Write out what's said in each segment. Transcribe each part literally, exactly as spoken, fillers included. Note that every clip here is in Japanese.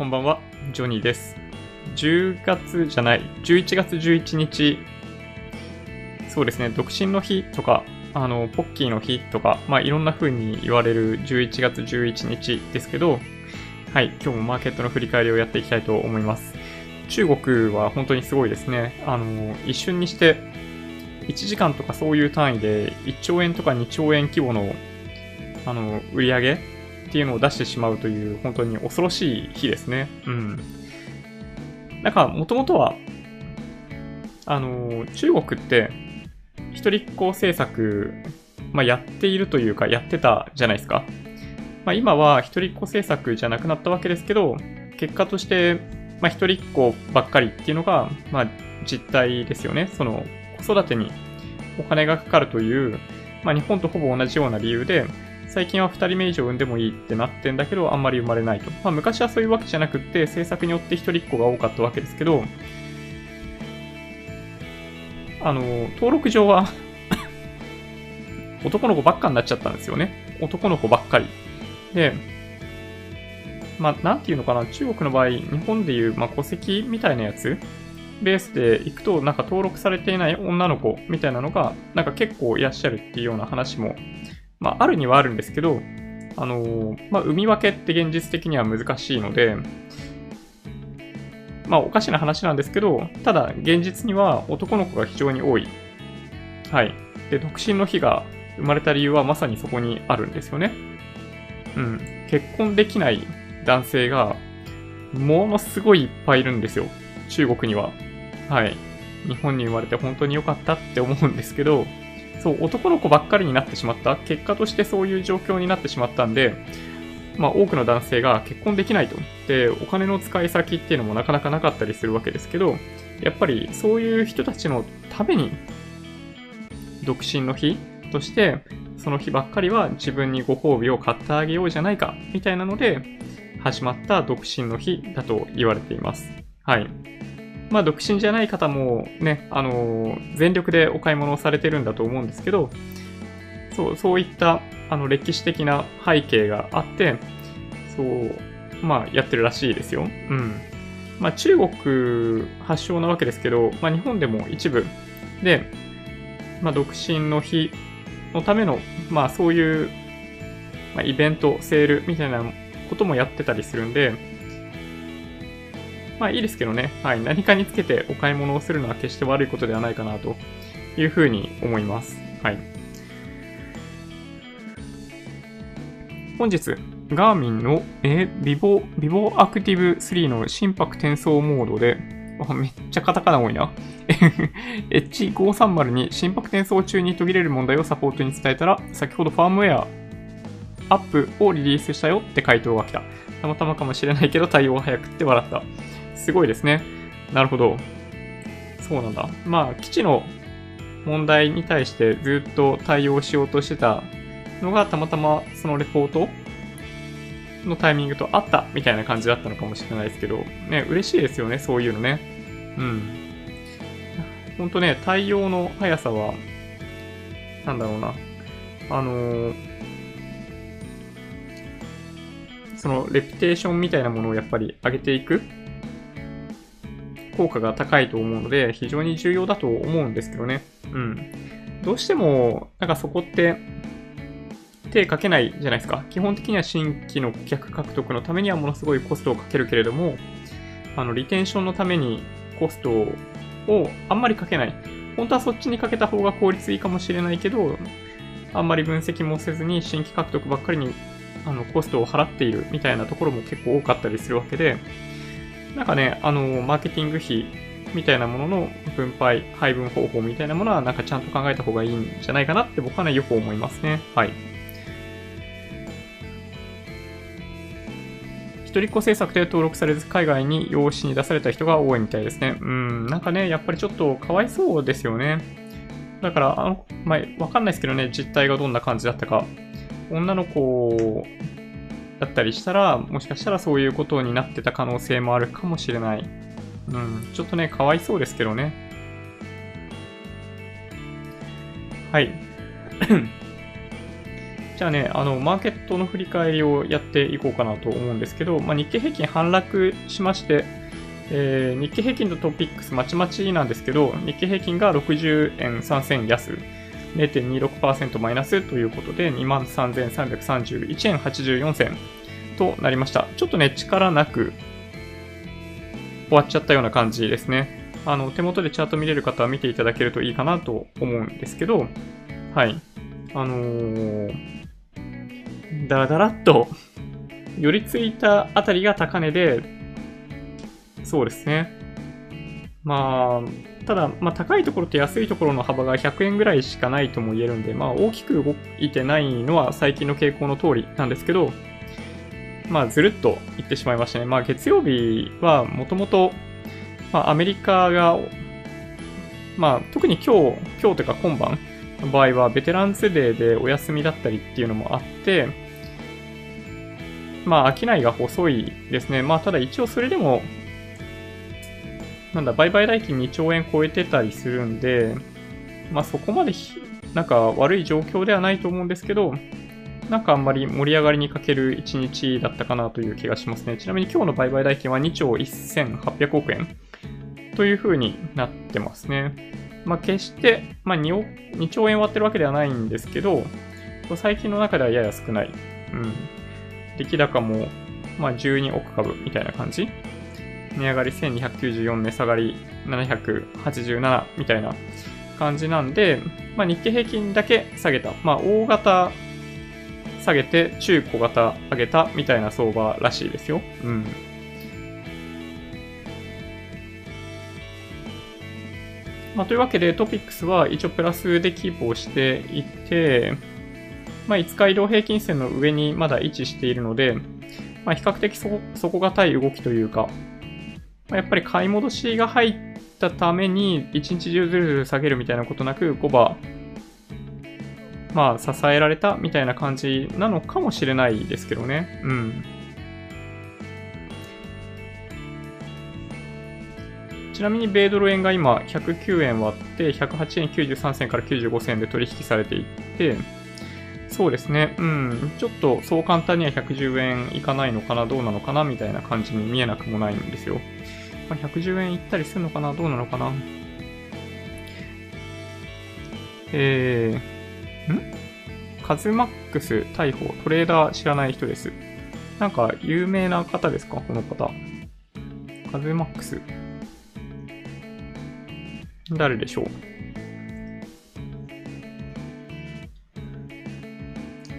こんばんは、ジョニーです。じゅうがつじゃない、じゅういちがつじゅういちにち、そうですね、独身の日とか、あのポッキーの日とか、まあ、いろんな風に言われるじゅういちがつじゅういちにちですけど、はい、今日もマーケットの振り返りをやっていきたいと思います。中国は本当にすごいですね。あの一瞬にしていちじかんとかそういう単位でいっちょうえんとかにちょうえん規模のあの売り上げっていうのを出してしまうという本当に恐ろしい日ですね。うん。なんかもともとはあの中国って一人っ子政策、まあ、やっているというかやってたじゃないですか。まあ、今は一人っ子政策じゃなくなったわけですけど、結果として、まあ、一人っ子ばっかりっていうのが、まあ、実態ですよね。その子育てにお金がかかるという、まあ、日本とほぼ同じような理由で、最近はふたりめ以上産んでもいいってなってんだけど、あんまり生まれないと。まあ、昔はそういうわけじゃなくって、政策によって一人っ子が多かったわけですけど、あの、登録上は、男の子ばっかになっちゃったんですよね。男の子ばっかり。で、まあ、なんていうのかな、中国の場合、日本でいう、まあ、戸籍みたいなやつベースでいくと、なんか登録されていない女の子みたいなのが、なんか結構いらっしゃるっていうような話も、まあ、あるにはあるんですけど、あのー、まあ、産み分けって現実的には難しいので、まあ、おかしな話なんですけど、ただ、現実には男の子が非常に多い。はい。で、独身の日が生まれた理由はまさにそこにあるんですよね。うん。結婚できない男性が、ものすごいいっぱいいるんですよ。中国には。はい。日本に生まれて本当に良かったって思うんですけど、そう、男の子ばっかりになってしまった。結果としてそういう状況になってしまったんで、まあ多くの男性が結婚できないと。で、お金の使い先っていうのもなかなかなかったりするわけですけど、やっぱりそういう人たちのために、独身の日として、その日ばっかりは自分にご褒美を買ってあげようじゃないか、みたいなので、始まった独身の日だと言われています。はい。まあ、独身じゃない方もね、あのー、全力でお買い物をされてるんだと思うんですけど、そう、そういった、あの、歴史的な背景があって、そう、まあ、やってるらしいですよ。うん。まあ、中国発祥なわけですけど、まあ、日本でも一部で、まあ、独身の日のための、まあ、そういう、まあ、イベント、セールみたいなこともやってたりするんで、まあいいですけどね、はい、何かにつけてお買い物をするのは決して悪いことではないかなというふうに思います。はい。本日、ガーミンのえビボ、ビボアクティブスリーの心拍転送モードで、めっちゃカタカナ多いな。エイチごーさんまる に心拍転送中に途切れる問題をサポートに伝えたら、先ほどファームウェアアップをリリースしたよって回答が来た。たまたまかもしれないけど対応が早くって笑った。すごいですね。なるほど。そうなんだ。まあ、基地の問題に対してずっと対応しようとしてたのが、たまたまそのレポートのタイミングと合ったみたいな感じだったのかもしれないですけど、ね、嬉しいですよね、そういうのね。うん。ほんとね、対応の速さは、なんだろうな。あのー、そのレピュテーションみたいなものをやっぱり上げていく効果が高いと思うので、非常に重要だと思うんですけどね。うん。どうしても、なんかそこって手かけないじゃないですか。基本的には新規の顧客獲得のためにはものすごいコストをかけるけれども、あの、リテンションのためにコストをあんまりかけない。本当はそっちにかけた方が効率いいかもしれないけど、あんまり分析もせずに新規獲得ばっかりにあのコストを払っているみたいなところも結構多かったりするわけで、なんかね、あのマーケティング費みたいなものの分配配分方法みたいなものはなんかちゃんと考えた方がいいんじゃないかなって僕はね、よく思いますね。はい。一人っ子政策で登録されず海外に養子に出された人が多いみたいですね。うん。なんかね、やっぱりちょっとかわいそうですよね。だからあの、まあ、わかんないですけどね、実態がどんな感じだったか。女の子だったりしたら、もしかしたらそういうことになってた可能性もあるかもしれない。うん、ちょっとね、かわいそうですけどね。はい。じゃあね、あのマーケットの振り返りをやっていこうかなと思うんですけど、まあ、日経平均反落しまして、えー、日経平均とトピックスまちまちなんですけど、日経平均がろくじゅうえんさんせん安、れいてんにろくパーセント マイナスということで にまんさんぜんさんびゃくさんじゅういちえんはちじゅうよんせんとなりました。ちょっとね、力なく終わっちゃったような感じですね。あの手元でチャート見れる方は見ていただけるといいかなと思うんですけど、はい、あのー、だらだらっと寄りついたあたりが高値で、そうですね、まあただ、まあ、高いところと安いところの幅がひゃくえんぐらいしかないとも言えるんで、まあ、大きく動いてないのは最近の傾向の通りなんですけど、まあ、ずるっといってしまいましたね。まあ、月曜日はもともとアメリカが、まあ、特に今日今日というか今晩の場合はベテランズデーでお休みだったりっていうのもあって、まあ、商いが細いですね。まあ、ただ一応それでもなんだ、売買代金にちょうえん超えてたりするんで、まあ、そこまでなんか悪い状況ではないと思うんですけど、なんかあんまり盛り上がりに欠けるいちにちだったかなという気がしますね。ちなみに今日の売買代金はにちょうせんはっぴゃくおくえんという風になってますね。まあ、決して、まあ、に, にちょうえん割ってるわけではないんですけど、最近の中ではやや少ない。うん。出来高も、まあ、じゅうにおくかぶみたいな感じ。値上がりせんにひゃくきゅうじゅうよん、値下がりななひゃくはちじゅうななみたいな感じなんで、まあ、日経平均だけ下げた、まあ、大型下げて中小型上げたみたいな相場らしいですよ。うん。まあ、というわけでトピックスは一応プラスでキープをしていて、まあ、いつか移動平均線の上にまだ位置しているので、まあ、比較的そ、底堅い動きというか、やっぱり買い戻しが入ったために一日中ずるずる下げるみたいなことなくごば、まあ支えられたみたいな感じなのかもしれないですけどね。うん。ちなみに米ドル円が今ひゃくきゅうえん割ってひゃくはちえんきゅうじゅうさんせんからきゅうじゅうごせんで取引されていて、そうですね、うん、ちょっとそう簡単にはひゃくじゅうえんいかないのかな、どうなのかなみたいな感じに見えなくもないんですよ。まあ、ひゃくじゅうえんいったりするのかな、どうなのかな。えー、んカズマックス逮捕、トレーダー知らない人です。なんか有名な方ですか、この方。カズマックス。誰でしょう。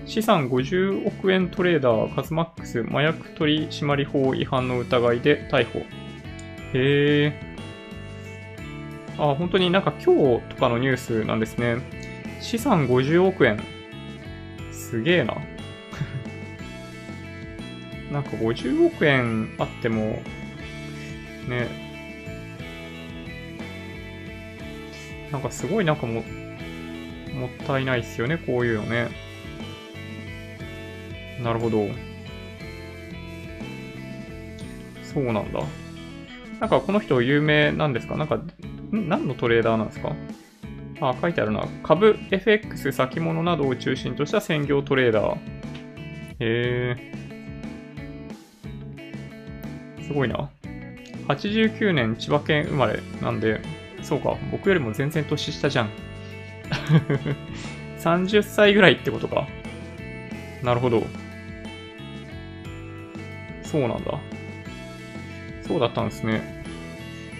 資産ごじゅうおくえんトレーダー、カズマックス、麻薬取締法違反の疑いで逮捕。へー。あ、本当になんか今日とかのニュースなんですね。資産ごじゅうおくえん。すげえな。なんかごじゅうおくえんあっても、ね。なんかすごいなんかも、もったいないですよね、こういうのね。なるほど。そうなんだ。なんかこの人有名なんですか？なんか、ん何のトレーダーなんですか？あ、書いてあるな。株、エフエックス、先物などを中心とした専業トレーダー。へえ。すごいな。はちじゅうきゅうねん千葉県生まれなんで、そうか、僕よりも全然年下じゃん。さんじゅっさいぐらいってことか。なるほど。そうなんだ。そうだったんですね。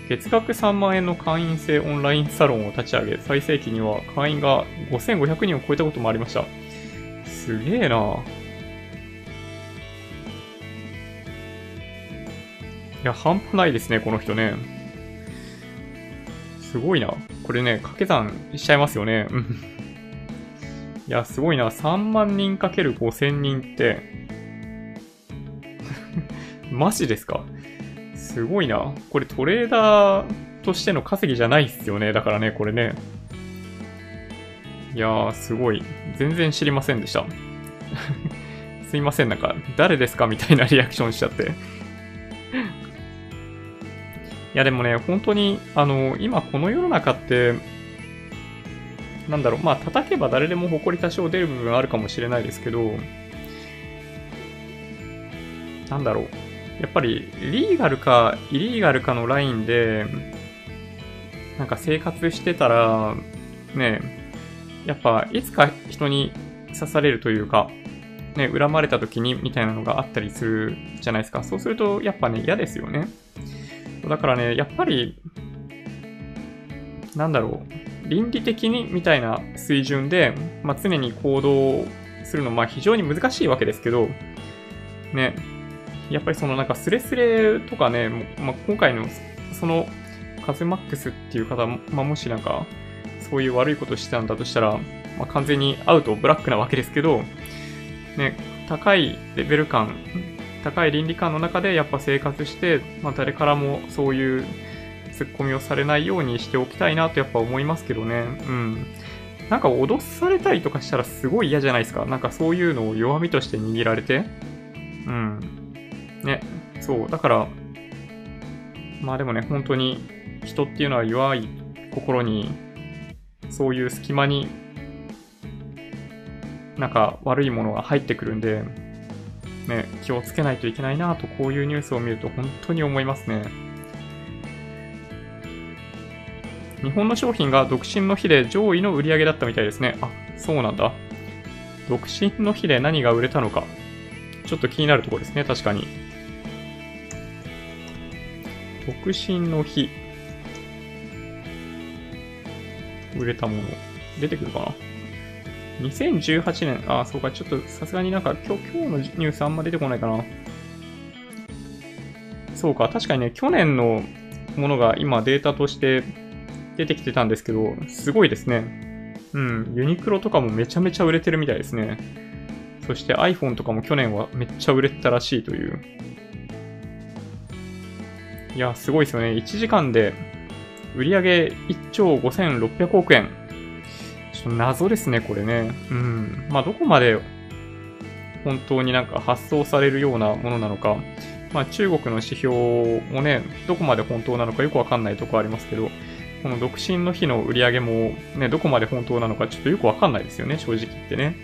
月額さんまんえんの会員制オンラインサロンを立ち上げ、最盛期には会員がごせんごひゃくにんを超えたこともありました。すげえな。いや、半端ないですね、この人ね。すごいな。これね、掛け算しちゃいますよね。いや、すごいな。さんまんにんかけるごせんにんって。マジですか？すごいな。これトレーダーとしての稼ぎじゃないっすよね。だからね、これね。いやー、すごい。全然知りませんでした。すいません、なんか、誰ですかみたいなリアクションしちゃって。いや、でもね、本当に、あの、今この世の中って、なんだろう、まあ叩けば誰でも埃多少出る部分あるかもしれないですけど、なんだろう、やっぱりリーガルかイリーガルかのラインでなんか生活してたらね、やっぱいつか人に刺されるというかね、恨まれた時にみたいなのがあったりするじゃないですか。そうするとやっぱね嫌ですよね。だからね、やっぱりなんだろう、倫理的にみたいな水準で、まあ、常に行動するのは非常に難しいわけですけどね、やっぱりそのなんかスレスレとかね、まあ、今回のそのカズマックスっていう方も、まあ、もしなんかそういう悪いことしてたんだとしたら、まあ、完全にアウトブラックなわけですけどね、高いレベル感、高い倫理観の中でやっぱ生活して、まあ、誰からもそういうツッコミをされないようにしておきたいなとやっぱ思いますけどね。うん。なんか脅されたりとかしたらすごい嫌じゃないですか。なんかそういうのを弱みとして握られて。うん。ね。そう。だから、まあでもね、本当に人っていうのは弱い心に、そういう隙間に、なんか悪いものが入ってくるんで、ね、気をつけないといけないなと、こういうニュースを見ると本当に思いますね。日本の商品が独身の日で上位の売り上げだったみたいですね。あ、そうなんだ。独身の日で何が売れたのか、ちょっと気になるところですね、確かに。独身の日。売れたもの。出てくるかな？にせんじゅうはちねん、あ、そうか、ちょっとさすがになんか今日、今日のニュースあんま出てこないかな。そうか、確かにね、去年のものが今データとして出てきてたんですけど、すごいですね。うん、ユニクロとかもめちゃめちゃ売れてるみたいですね。そして iPhone とかも去年はめっちゃ売れてたらしいという。いや、すごいですよね。いちじかんで売り上げいっちょうごせんろっぴゃくおくえん。謎ですね、これね。うん。まあ、どこまで本当になんか発送されるようなものなのか。まあ、中国の指標もね、どこまで本当なのかよくわかんないとこありますけど、この独身の日の売り上げもね、どこまで本当なのかちょっとよくわかんないですよね、正直言ってね。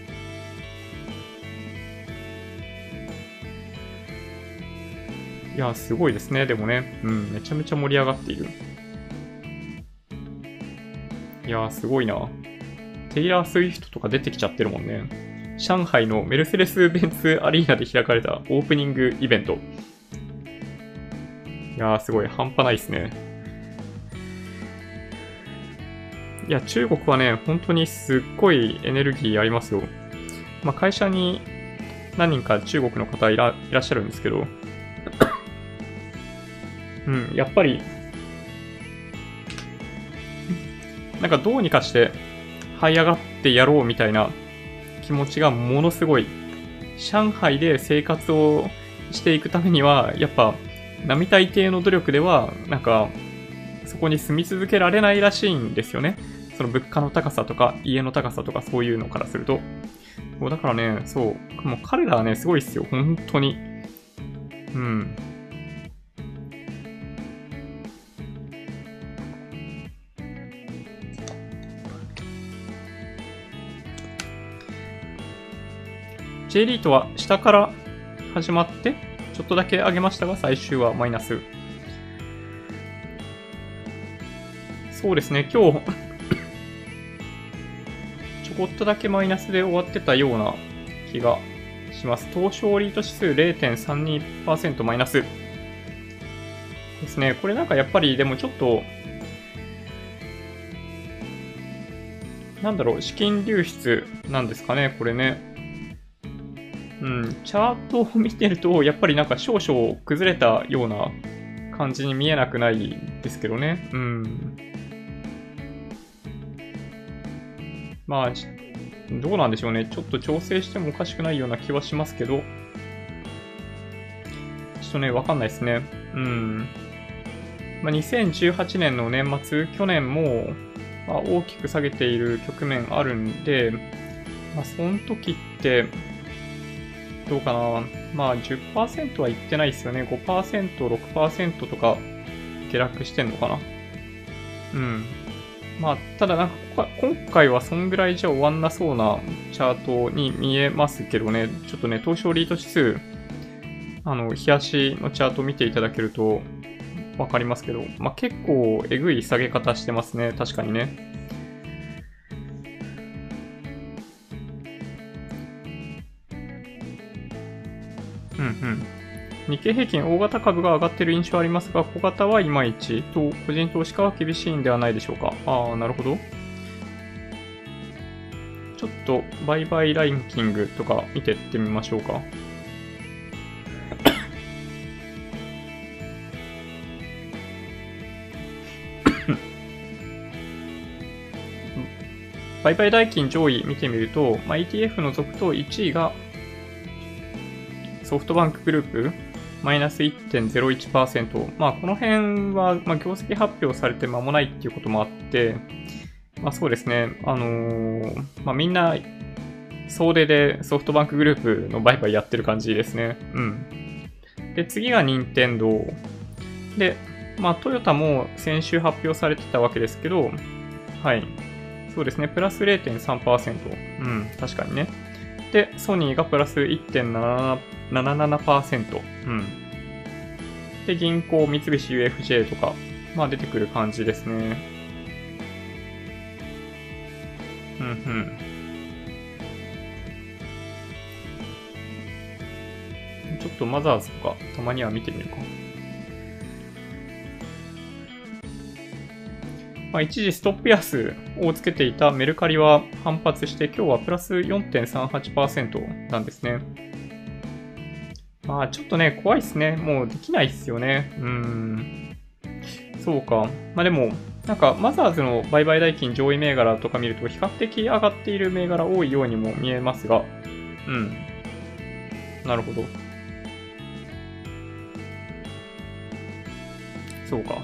いや、すごいですね、でもね。うん、めちゃめちゃ盛り上がっている。いや、すごいな。テイラー・スウィフトとか出てきちゃってるもんね。上海のメルセデス・ベンツアリーナで開かれたオープニングイベント。いやー、すごい、半端ないですね。いや、中国はね、本当にすっごいエネルギーありますよ。まあ、会社に何人か中国の方いら、いらっしゃるんですけど、うん、やっぱり、なんかどうにかして、這い上がってやろうみたいな気持ちがものすごい。上海で生活をしていくためにはやっぱ並大抵の努力ではなんかそこに住み続けられないらしいんですよね。その物価の高さとか家の高さとかそういうのからすると。だからね、そう、もう彼らはねすごいっすよ本当に。うん。J リートは下から始まってちょっとだけ上げましたが最終はマイナス。そうですね、今日ちょこっとだけマイナスで終わってたような気がします。東証リート指数 れいてんさんにパーセント マイナスですね。これなんかやっぱりでもちょっとなんだろう、資金流出なんですかねこれね。うん、チャートを見てるとやっぱりなんか少々崩れたような感じに見えなくないですけどね。うん。まあどうなんでしょうね。ちょっと調整してもおかしくないような気はしますけど、ちょっとねわかんないですね。うん。まあ、にせんじゅうはちねんの年末、去年も、まあ、大きく下げている局面あるんで、まあその時って。どうかな、まあ じゅっパーセント はいってないですよね。ごパーセント、ろくパーセント とか下落してんのかな。うん。まあ、ただなんか今回はそんぐらいじゃ終わんなそうなチャートに見えますけどね。ちょっとね、東証リート指数、あの日足のチャート見ていただけると分かりますけど、まあ、結構えぐい下げ方してますね、確かにね。うんうん。日経平均、大型株が上がっている印象ありますが、小型はいまいちと、個人投資家は厳しいんではないでしょうか。ああ、なるほど。ちょっと、売買ランキングとか見てってみましょうか。売買代金上位見てみると、まあ、イーティーエフ の続投いちいが、ソフトバンクグループ、マイナス いってんゼロいちパーセント。まあ、この辺は、まあ、業績発表されて間もないっていうこともあって、まあ、そうですね、あのー、まあ、みんな、総出でソフトバンクグループの売買やってる感じですね。うん。で、次が任天堂。で、まあ、トヨタも先週発表されてたわけですけど、はい。そうですね、プラス ゼロてんさんパーセント。うん、確かにね。で、ソニーがプラス いってんなななパーセント。うん。で、銀行、三菱 ユーエフジェー とか、まあ出てくる感じですね。うんうん。ちょっとマザーズとか、たまには見てみるか。まあ、一時ストップ安をつけていたメルカリは反発して、今日はプラス よんてんさんはちパーセント なんですね。まあちょっとね、怖いですね。もうできないですよね。うーん。そうか。まあでも、なんかマザーズの売買代金上位銘柄とか見ると比較的上がっている銘柄多いようにも見えますが、うん。なるほど。そうか。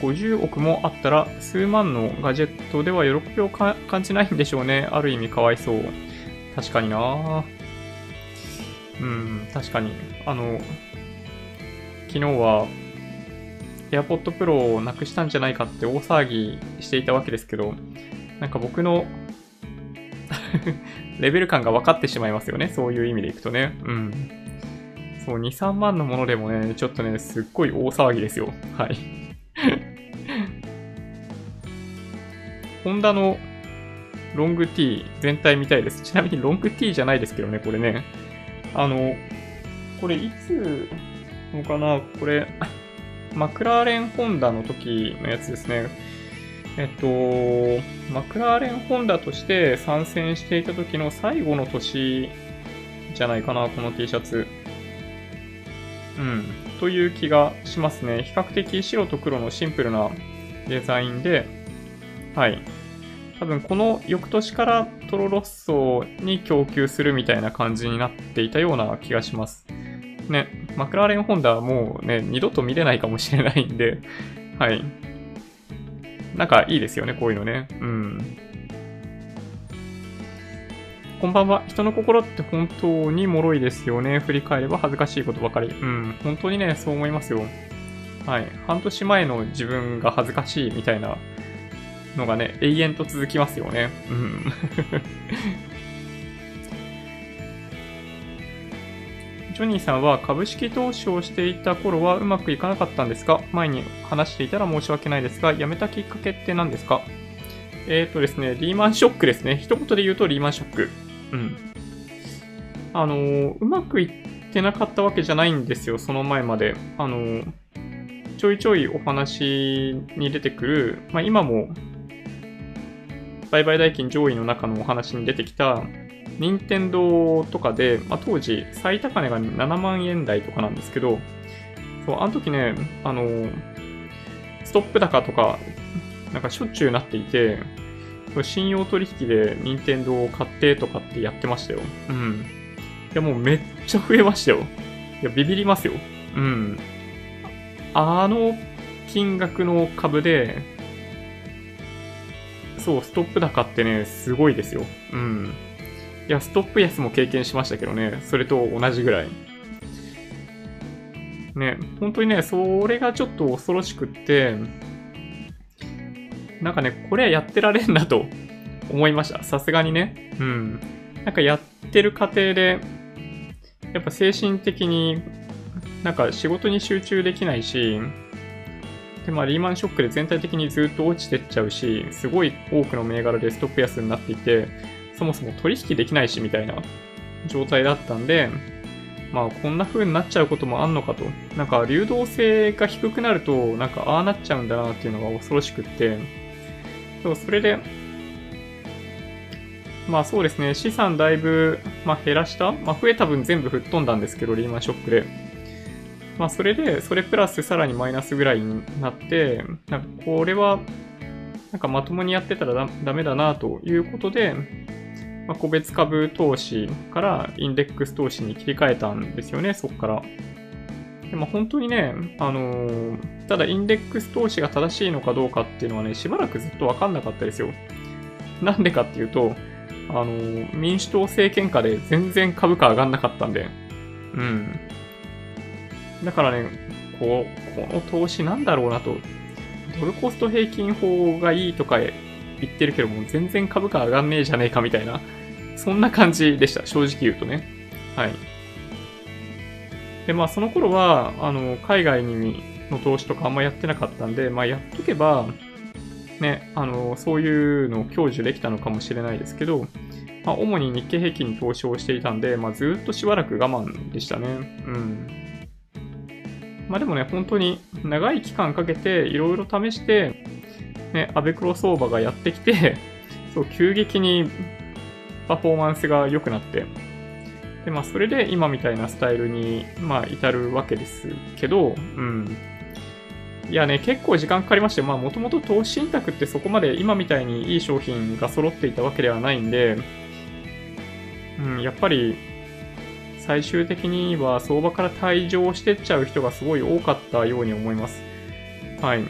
ごじゅうおくもあったら数万のガジェットでは喜びを感じないんでしょうね。ある意味かわいそう。確かにな。うん、確かに。あの、昨日は AirPods Pro をなくしたんじゃないかって大騒ぎしていたわけですけど、なんか僕のレベル感が分かってしまいますよね。そういう意味でいくとね。うん。そう、に、さんまんのものでもね、ちょっとね、すっごい大騒ぎですよ。はい。ホンダのロング T 全体みたいです。ちなみにロング T じゃないですけどね、これね。あの、これいつのかな、これ、マクラーレンホンダの時のやつですね。えっと、マクラーレンホンダとして参戦していた時の最後の年じゃないかな、この T シャツ。うん。という気がしますね。比較的白と黒のシンプルなデザインで、はい。多分この翌年からトロロッソに供給するみたいな感じになっていたような気がします。ね。マクラーレンホンダはもうね、二度と見れないかもしれないんで、はい。なんかいいですよね、こういうのね。うん。こんばんは。人の心って本当に脆いですよね。振り返れば恥ずかしいことばかり。うん。本当にね、そう思いますよ。はい。半年前の自分が恥ずかしいみたいなのがね、永遠と続きますよね。うん。ジョニーさんは株式投資をしていた頃はうまくいかなかったんですか？前に話していたら申し訳ないですが、辞めたきっかけって何ですか？えっとですね、リーマンショックですね。一言で言うとリーマンショック。うん。あのー、うまくいってなかったわけじゃないんですよ、その前まで。あのー、ちょいちょいお話に出てくる、まあ、今も、売買代金上位の中のお話に出てきた、任天堂とかで、まあ、当時、最高値がななまんえんだいとかなんですけど、そう、あの時ね、あのー、ストップ高とか、なんかしょっちゅうなっていて、信用取引で任天堂を買ってとかってやってましたよ。うん。いやもうめっちゃ増えましたよ。いやビビりますよ。うん。あの金額の株で、そう、ストップ高ってね、すごいですよ。うん。いや、ストップ安も経験しましたけどね、それと同じぐらい。ね、本当にね、それがちょっと恐ろしくって、なんかね、これやってられんなと思いました。さすがにね。うん。なんかやってる過程で、やっぱ精神的になんか仕事に集中できないし、で、まあリーマンショックで全体的にずっと落ちてっちゃうし、すごい多くの銘柄でストップ安になっていて、そもそも取引できないしみたいな状態だったんで、まあこんな風になっちゃうこともあんのかと。なんか流動性が低くなると、なんかああなっちゃうんだなっていうのが恐ろしくって。そう、それで、まあそうですね、資産だいぶ、まあ、減らした。まあ増えた分全部吹っ飛んだんですけど、リーマンショックで。まあそれで、それプラスさらにマイナスぐらいになって、なんかこれは、なんかまともにやってたらダメだなということで、まあ、個別株投資からインデックス投資に切り替えたんですよね、そこから。でまあ、本当にね、あのー、ただインデックス投資が正しいのかどうかっていうのはね、しばらくずっと分かんなかったですよ。なんでかっていうと、あのー、民主党政権下で全然株価上がんなかったんで。うん。だからね、こう、この投資なんだろうなと。ドルコスト平均法がいいとか言ってるけども、全然株価上がんねえじゃねえかみたいな。そんな感じでした、正直言うとね。はい。で、まあ、その頃は、あの、海外にの投資とかあんまやってなかったんで、まあ、やっとけば、ね、あの、そういうのを享受できたのかもしれないですけど、まあ、主に日経平均に投資をしていたんで、まあ、ずっとしばらく我慢でしたね。うん。まあ、でもね、本当に長い期間かけて、いろいろ試して、ね、アベクロ相場がやってきて、そう、急激に、パフォーマンスが良くなって、でまあ、それで今みたいなスタイルに、まあ、至るわけですけど、うん、いやね、結構時間かかりまして、まあ、もともと投資信託ってそこまで今みたいにいい商品が揃っていたわけではないんで、うん、やっぱり最終的には相場から退場してっちゃう人がすごい多かったように思います。はい。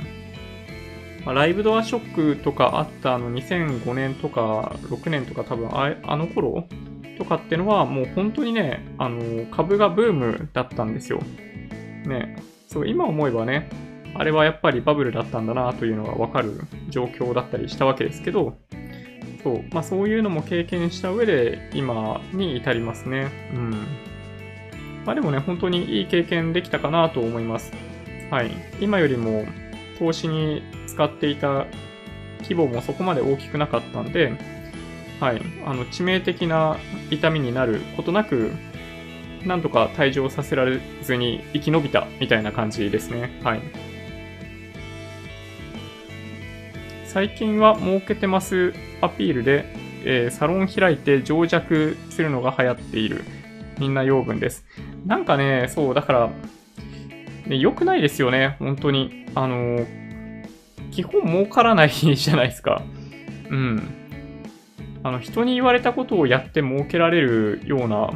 ライブドアショックとかあったあのにせんごねんとかろくねんとか多分 あ, あの頃とかってのはもう本当にね、あの株がブームだったんですよ。ね、そう今思えばね、あれはやっぱりバブルだったんだなというのがわかる状況だったりしたわけですけど、そう、まあそういうのも経験した上で今に至りますね。うん。まあでもね、本当にいい経験できたかなと思います。はい。今よりも投資に使っていた規模もそこまで大きくなかったんで、はい、あの致命的な痛みになることなく、なんとか退場させられずに生き延びたみたいな感じですね。はい。最近は儲けてますアピールで、えー、サロン開いて情弱するのが流行っている。みんな養分です。なんかね、そうだから、ね、良くないですよね、本当に。あの基本儲からないじゃないですか。うん。あの、人に言われたことをやって儲けられるような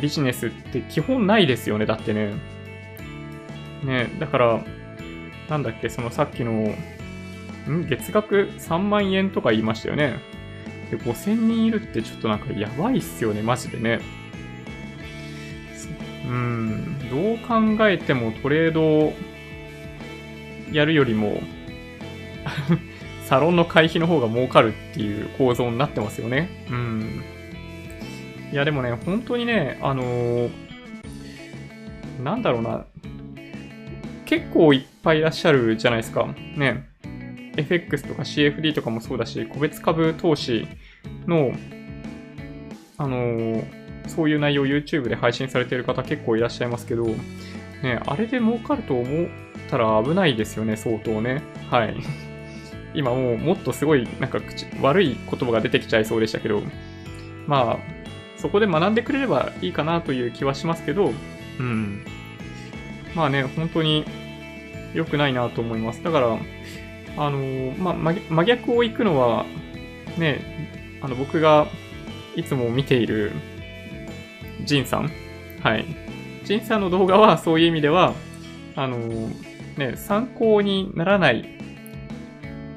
ビジネスって基本ないですよね。だってね。ね、だから、なんだっけ、そのさっきの、ん?月額さんまんえんとか言いましたよね。で、ごせんにんいるってちょっとなんかやばいっすよね、マジでね。うん。どう考えてもトレードやるよりもサロンの会費の方が儲かるっていう構造になってますよね。うん。いやでもね、本当にね、あのー、なんだろうな、結構いっぱいいらっしゃるじゃないですか。ね。エフエックス とか シーエフディー とかもそうだし、個別株投資の、あのー、そういう内容 YouTube で配信されている方結構いらっしゃいますけど、ね、あれで儲かると思うたら危ないですよね、相当ね。はい。今もうもっとすごいなんか口悪い言葉が出てきちゃいそうでしたけど、まあそこで学んでくれればいいかなという気はしますけど、うん。まあね、本当に良くないなと思います。だからあのまあ真逆を行くのはね、あの僕がいつも見ているジンさん、はい。ジンさんの動画はそういう意味では。あのね、参考にならない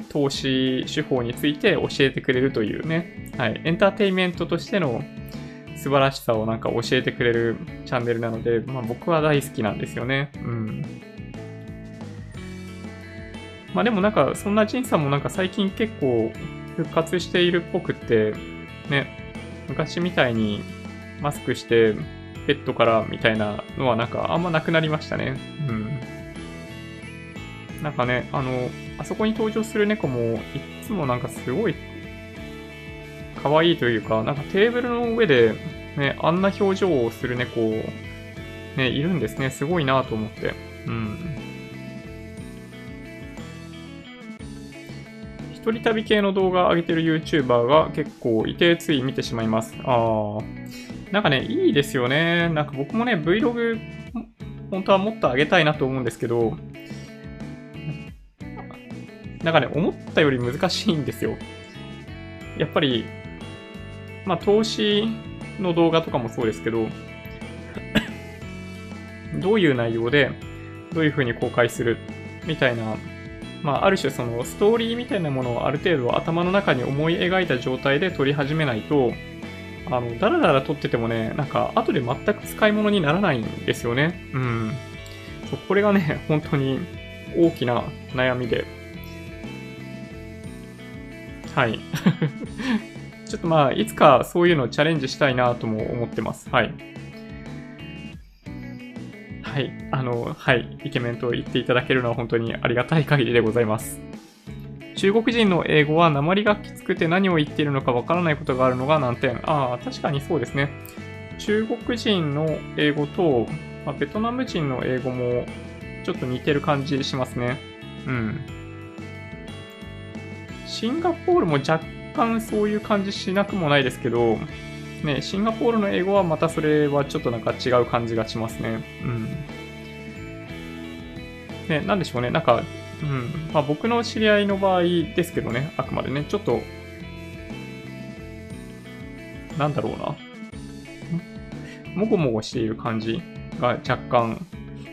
投資手法について教えてくれるというね、はい、エンターテインメントとしての素晴らしさをなんか教えてくれるチャンネルなので、まあ、僕は大好きなんですよね。うん。まあでもなんかそんな仁さんもなんか最近結構復活しているっぽくってね、昔みたいにマスクしてベッドからみたいなのはなんかあんまなくなりましたね。うん。なんかね、あのあそこに登場する猫もいつもなんかすごい可愛いというか、なんかテーブルの上でねあんな表情をする猫ねいるんですね。すごいなと思って。うん。一人旅系の動画上げてる YouTuber が結構いてつい見てしまいます。ああ、なんかね、いいですよね。なんか僕もね、Vlog、本当はもっと上げたいなと思うんですけど、なんかね、思ったより難しいんですよ。やっぱり、まあ、投資の動画とかもそうですけど、どういう内容で、どういう風に公開するみたいな、まあ、ある種そのストーリーみたいなものをある程度頭の中に思い描いた状態で撮り始めないと、あのだらだら撮っててもね、なんか後で全く使い物にならないんですよね。うん。そう、これがね、本当に大きな悩みで。はい。ちょっとまあ、いつかそういうのをチャレンジしたいなとも思ってます。はい。はい、あの、はい、イケメンと言っていただけるのは本当にありがたい限りでございます。中国人の英語は訛がきつくて何を言っているのかわからないことがあるのが難点。ああ、確かにそうですね。中国人の英語と、まあ、ベトナム人の英語もちょっと似てる感じしますね。うん。シンガポールも若干そういう感じしなくもないですけど、ね、シンガポールの英語はまたそれはちょっとなんか違う感じがしますね。うん。ね、なんでしょうね。なんか、うん。まあ僕の知り合いの場合ですけどね、あくまでね、ちょっと、なんだろうな。もごもごしている感じが若干、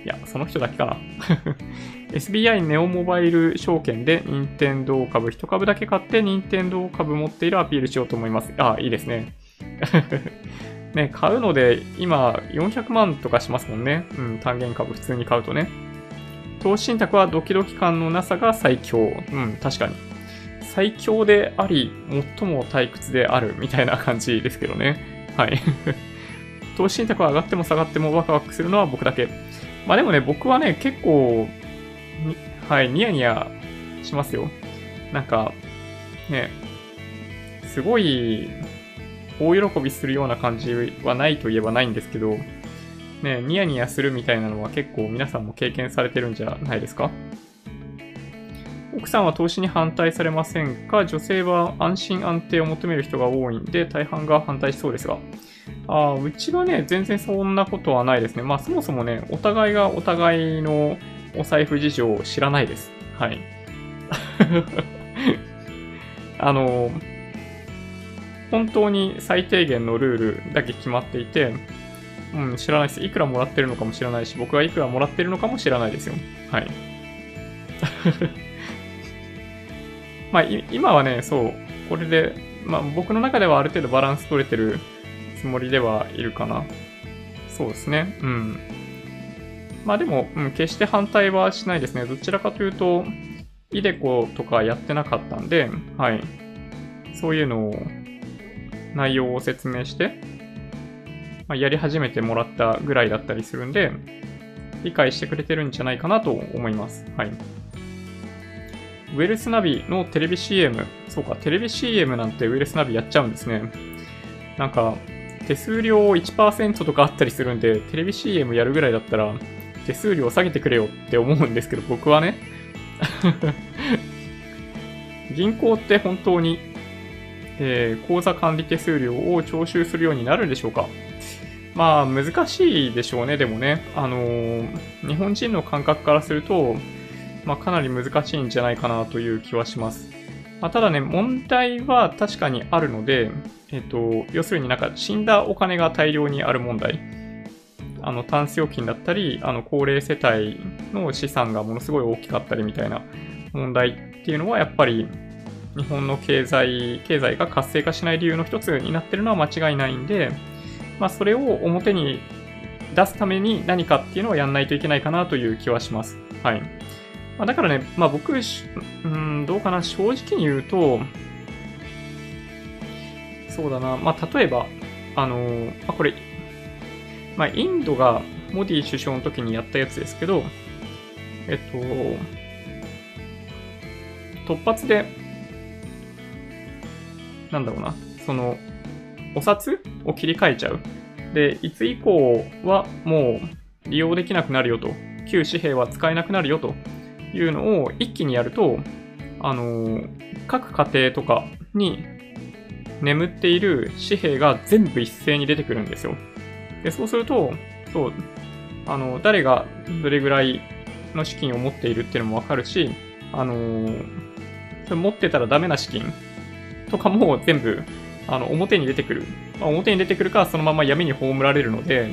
いや、その人だけかな。エスビーアイ ネオモバイル証券で任天堂株いち株だけ買って任天堂株持っているアピールしようと思います。ああ、いいですね。ね、買うので今よんひゃくまんとかしますもんね、うん、単元株普通に買うとね。投資信託はドキドキ感のなさが最強。うん、確かに最強であり最も退屈であるみたいな感じですけどね。はい。投資信託は上がっても下がってもワクワクするのは僕だけ。まあでもね、僕はね結構はいニヤニヤしますよ。なんかね、すごい大喜びするような感じはないといえばないんですけど、ね、ニヤニヤするみたいなのは結構皆さんも経験されてるんじゃないですか。奥さんは投資に反対されませんか？女性は安心安定を求める人が多いんで大半が反対しそうですが、あー、うちはね全然そんなことはないですね。まあそもそもねお互いがお互いのお財布事情を知らないです。はい。あの本当に最低限のルールだけ決まっていて、うん、知らないです。いくらもらってるのかも知らないし、僕はいくらもらってるのかも知らないですよ。はい。まあ、今はね、そう、これで、まあ、僕の中ではある程度バランス取れてるつもりではいるかな。そうですね。うん。まあでも、うん、決して反対はしないですね。どちらかというと、イデコとかやってなかったんで、はい。そういうのを、内容を説明して、まあ、やり始めてもらったぐらいだったりするんで、理解してくれてるんじゃないかなと思います。はい。ウェルスナビのテレビ シーエム。そうか、テレビ シーエム なんてウェルスナビやっちゃうんですね。なんか、手数料 いちパーセント とかあったりするんで、テレビ シーエム やるぐらいだったら、手数料下げてくれよって思うんですけど、僕はね。銀行って本当に、えー、口座管理手数料を徴収するようになるんでしょうか。まあ難しいでしょうね。でもね、あのー、日本人の感覚からすると、まあ、かなり難しいんじゃないかなという気はします。まあ、ただね、問題は確かにあるので、えっと、要するになんか死んだお金が大量にある問題、あのタンス預金だったり、あの高齢世帯の資産がものすごい大きかったりみたいな問題っていうのはやっぱり日本の経済、経済が活性化しない理由の一つになってるのは間違いないんで、まあそれを表に出すために何かっていうのをやんないといけないかなという気はします。はい。まあ、だからね、まあ僕、うん、どうかな、正直に言うと、そうだな、まあ例えば、あのー、まあ、これ、まあインドがモディ首相の時にやったやつですけど、えっと、突発で、なんだろうな、その、お札を切り替えちゃう。で、いつ以降はもう利用できなくなるよと、旧紙幣は使えなくなるよというのを一気にやると、あの、各家庭とかに眠っている紙幣が全部一斉に出てくるんですよ。で、そうすると、そう、あの、誰がどれぐらいの資金を持っているっていうのもわかるし、あの、それ持ってたらダメな資金とかも全部、あの、表に出てくる。まあ、表に出てくるか、そのまま闇に葬られるので、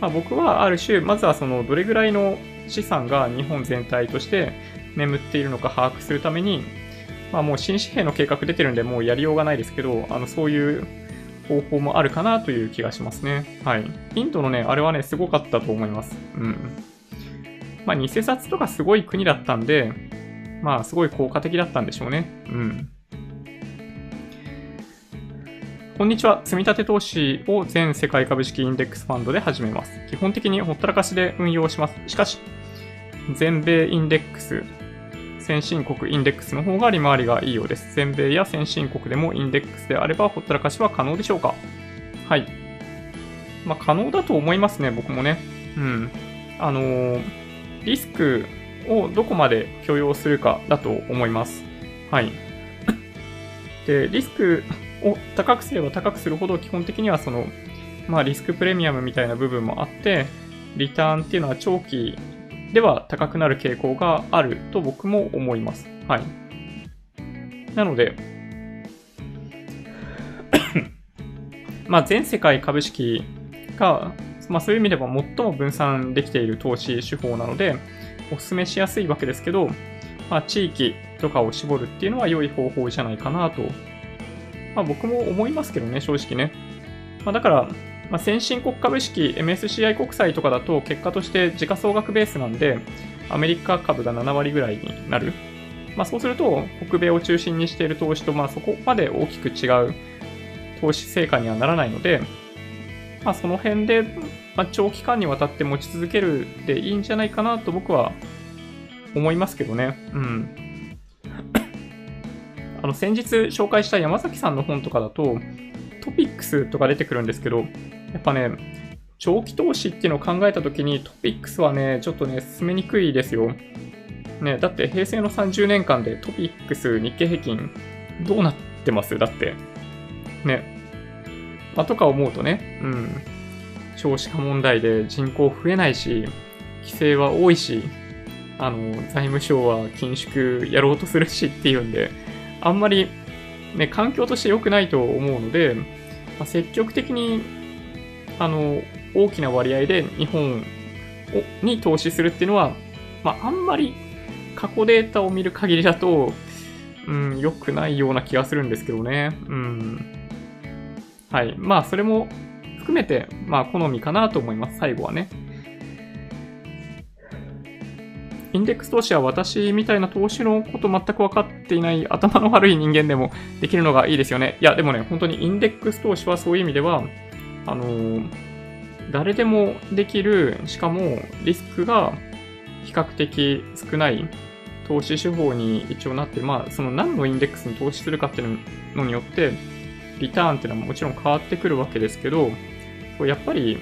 まあ、僕はある種、まずはその、どれぐらいの資産が日本全体として眠っているのか把握するために、まあ、もう新紙幣の計画出てるんで、もうやりようがないですけど、あの、そういう方法もあるかなという気がしますね。はい。インドのね、あれはね、すごかったと思います。うん。まあ、偽札とかすごい国だったんで、まあ、すごい効果的だったんでしょうね。うん。こんにちは。積み立て投資を全世界株式インデックスファンドで始めます。基本的にほったらかしで運用します。しかし、全米インデックス、先進国インデックスの方が利回りがいいようです。全米や先進国でもインデックスであればほったらかしは可能でしょうか？はい。まあ、可能だと思いますね、僕もね。うん。あのー、リスクをどこまで許容するかだと思います。はい。で、リスクを高くすれば高くするほど基本的にはその、まあ、リスクプレミアムみたいな部分もあってリターンっていうのは長期では高くなる傾向があると僕も思います。はい。なので、まあ、全世界株式が、まあ、そういう意味では最も分散できている投資手法なのでお勧めしやすいわけですけど、まあ、地域とかを絞るっていうのは良い方法じゃないかなと。まあ、僕も思いますけどね、正直ね。まあ、だから、まあ、先進国株式、エムエスシーアイ 国債とかだと、結果として時価総額ベースなんで、アメリカ株がななわりぐらいになる。まあ、そうすると、北米を中心にしている投資と、まあ、そこまで大きく違う投資成果にはならないので、まあ、その辺で、まあ、長期間にわたって持ち続けるでいいんじゃないかなと僕は思いますけどね。うん。あの先日紹介した山崎さんの本とかだとトピックスとか出てくるんですけど、やっぱね、長期投資っていうのを考えたときにトピックスはね、ちょっとね、進めにくいですよ。ね、だって平成のさんじゅうねんかんでトピックス、日経平均どうなってます？だって。ね。まあ、とか思うとね、うん。少子化問題で人口増えないし、規制は多いし、あの、財務省は緊縮やろうとするしっていうんで、あんまり、ね、環境として良くないと思うので、まあ、積極的に、あの、大きな割合で日本に投資するっていうのは、まあ、あんまり過去データを見る限りだと、うん、良くないような気がするんですけどね。うん。はい。まあ、それも含めて、まあ、好みかなと思います。最後はね。インデックス投資は私みたいな投資のこと全く分かっていない頭の悪い人間でもできるのがいいですよね。いや、でもね、本当にインデックス投資はそういう意味では、あのー、誰でもできる、しかもリスクが比較的少ない投資手法に一応なって、まあ、その何のインデックスに投資するかっていうのによって、リターンっていうのはもちろん変わってくるわけですけど、やっぱり、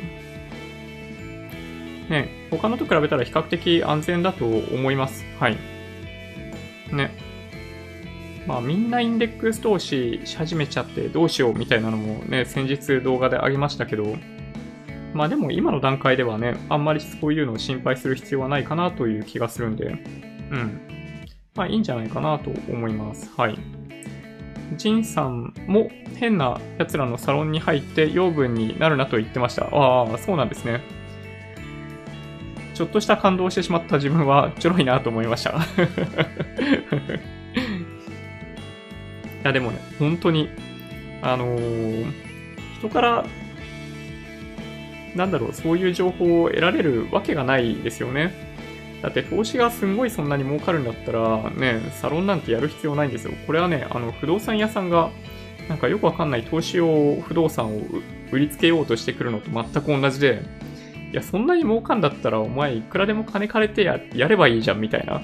ね、他のと比べたら比較的安全だと思います。はい。ね。まあみんなインデックス投資し始めちゃってどうしようみたいなのもね、先日動画であげましたけど、まあでも今の段階ではね、あんまりそういうのを心配する必要はないかなという気がするんで、うん。まあいいんじゃないかなと思います。はい。ジンさんも変な奴らのサロンに入って養分になるなと言ってました。ああ、そうなんですね。ちょっとした感動してしまった自分はちょろいなと思いましたいやでもね、本当にあのー、人からなんだろう、そういう情報を得られるわけがないですよね。だって投資がすんごいそんなに儲かるんだったらね、サロンなんてやる必要ないんですよ。これはね、あの不動産屋さんがなんかよくわかんない投資用不動産を売りつけようとしてくるのと全く同じで、いやそんなに儲かんだったらお前いくらでも金借りて や, やればいいじゃんみたいな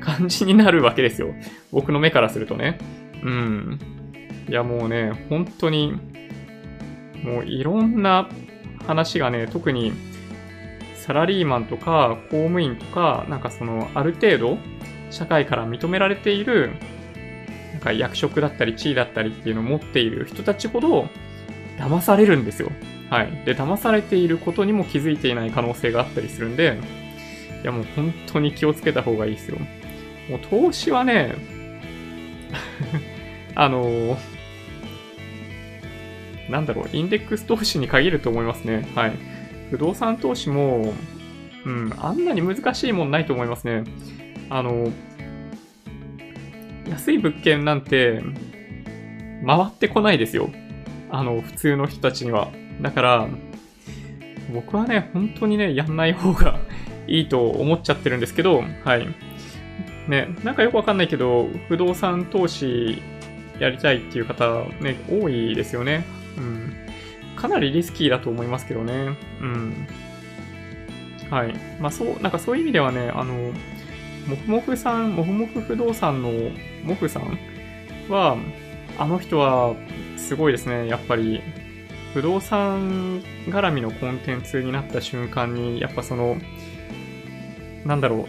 感じになるわけですよ、僕の目からするとね。うん、いやもうね、本当にもういろんな話がね、特にサラリーマンとか公務員とか、なんかそのある程度社会から認められているなんか役職だったり地位だったりっていうのを持っている人たちほど騙されるんですよ。はい。で、騙されていることにも気づいていない可能性があったりするんで、いやもう本当に気をつけた方がいいですよ。もう投資はねあのーなんだろう、インデックス投資に限ると思いますね。はい。不動産投資も、うん、あんなに難しいもんないと思いますね。あの、安い物件なんて、回ってこないですよ。あの、普通の人たちには。だから、僕はね、本当にね、やんない方がいいと思っちゃってるんですけど、はい。ね、なんかよくわかんないけど、不動産投資やりたいっていう方、ね、多いですよね。うん、かなりリスキーだと思いますけどね。うん。はい。まあそう、なんかそういう意味ではね、あの、もふもふさん、もふもふ不動産のもふさんは、あの人はすごいですね。やっぱり、不動産絡みのコンテンツになった瞬間に、やっぱその、なんだろう、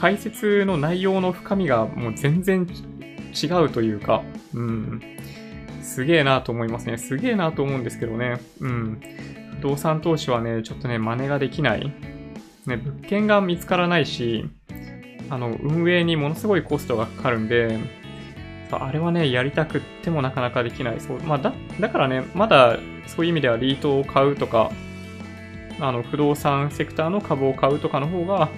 解説の内容の深みがもう全然違うというか、うん。すげえなと思いますね。すげえなと思うんですけどね。うん。不動産投資はね、ちょっとね、真似ができない。ね、物件が見つからないし、あの、運営にものすごいコストがかかるんで、あれはね、やりたくってもなかなかできない。そう、まあ、だ、だからね、まだそういう意味ではリートを買うとか、あの、不動産セクターの株を買うとかの方が、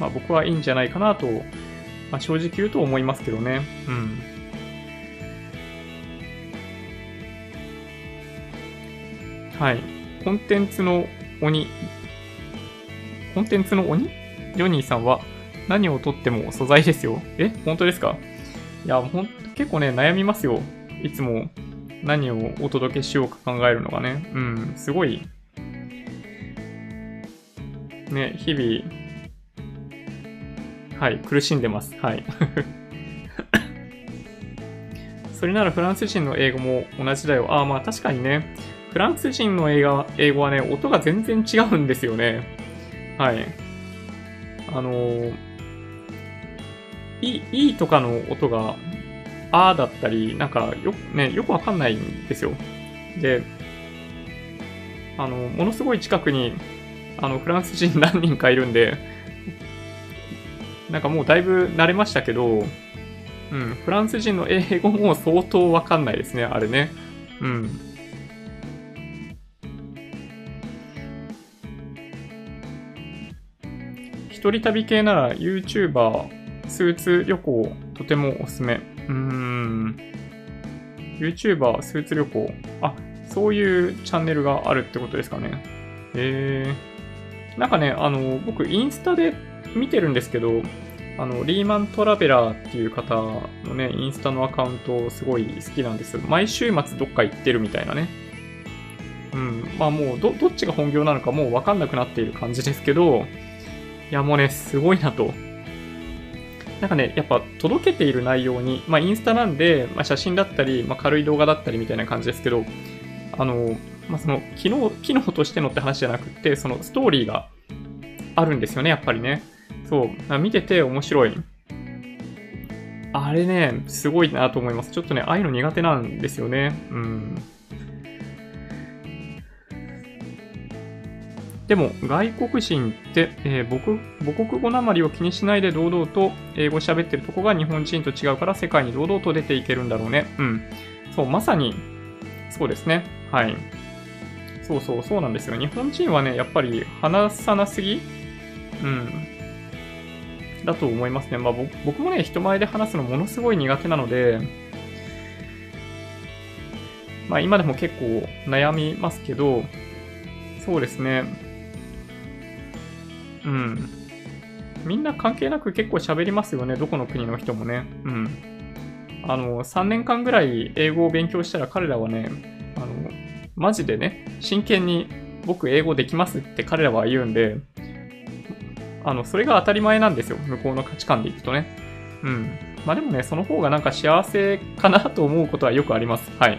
まあ僕はいいんじゃないかなと、まあ正直言うと思いますけどね。うん。はい。コンテンツの鬼。コンテンツの鬼？ジョニーさんは何を取っても素材ですよ。え？本当ですか？いや、ほん、結構ね、悩みますよ。いつも何をお届けしようか考えるのがね。うん、すごい。ね、日々、はい、苦しんでます。はい。それならフランス人の英語も同じだよ。ああ、まあ確かにね。フランス人の英語は、英語はね、音が全然違うんですよね。はい。あのー、E, E とかの音が、あーだったり、なんかよ、ね、よくわかんないんですよ。で、あの、ものすごい近くに、あの、フランス人何人かいるんで、なんかもうだいぶ慣れましたけど、うん、フランス人の英語も相当わかんないですね、あれね。うん。一人旅系なら YouTuber、スーツ旅行とてもおすすめ。うーん。YouTuber、スーツ旅行。あ、そういうチャンネルがあるってことですかね。えー。なんかね、あの、僕インスタで見てるんですけど、あの、リーマントラベラーっていう方のね、インスタのアカウントすごい好きなんですよ。毎週末どっか行ってるみたいなね。うん。まあもう、ど、どっちが本業なのかもうわかんなくなっている感じですけど、いやもうね、すごいなと。なんかね、やっぱ届けている内容に、まあインスタなんで、まあ写真だったり、まあ軽い動画だったりみたいな感じですけど、あの、まあその、機能、機能としてのって話じゃなくて、そのストーリーがあるんですよね、やっぱりね。そう、見てて面白い。あれね、すごいなと思います。ちょっとね、ああいうの苦手なんですよね。うん。でも外国人って、えー、母, 母国語なまりを気にしないで堂々と英語喋ってるとこが日本人と違うから世界に堂々と出ていけるんだろうね。うん。そう、まさにそうですね。はい。そうそう、そうなんですよ。日本人はね、やっぱり話さなすぎ、うん、だと思いますね。まあ僕もね、人前で話すのものすごい苦手なので、まあ今でも結構悩みますけど、そうですね。うん。みんな関係なく結構喋りますよね、どこの国の人もね。うん。あの、さんねんかんぐらい英語を勉強したら彼らはね、あの、マジでね、真剣に僕英語できますって彼らは言うんで、あの、それが当たり前なんですよ、向こうの価値観でいくとね。うん。まあでもね、その方がなんか幸せかなと思うことはよくあります。はい。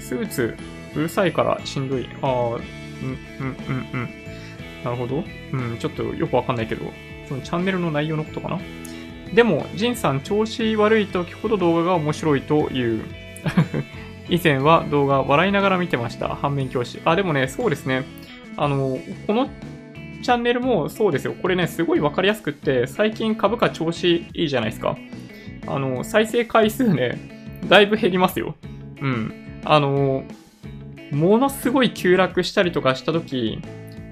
スーツうるさいからしんどい。ああ、うん、うん、うん、うん。なるほど。うん、ちょっとよくわかんないけど、そのチャンネルの内容のことかな。でも、ジンさん、調子悪い時ほど動画が面白いという。以前は動画笑いながら見てました。反面教師。あ、でもね、そうですね。あの、このチャンネルもそうですよ。これね、すごいわかりやすくって、最近株価調子いいじゃないですか。あの、再生回数ね、だいぶ減りますよ。うん。あの、ものすごい急落したりとかしたとき、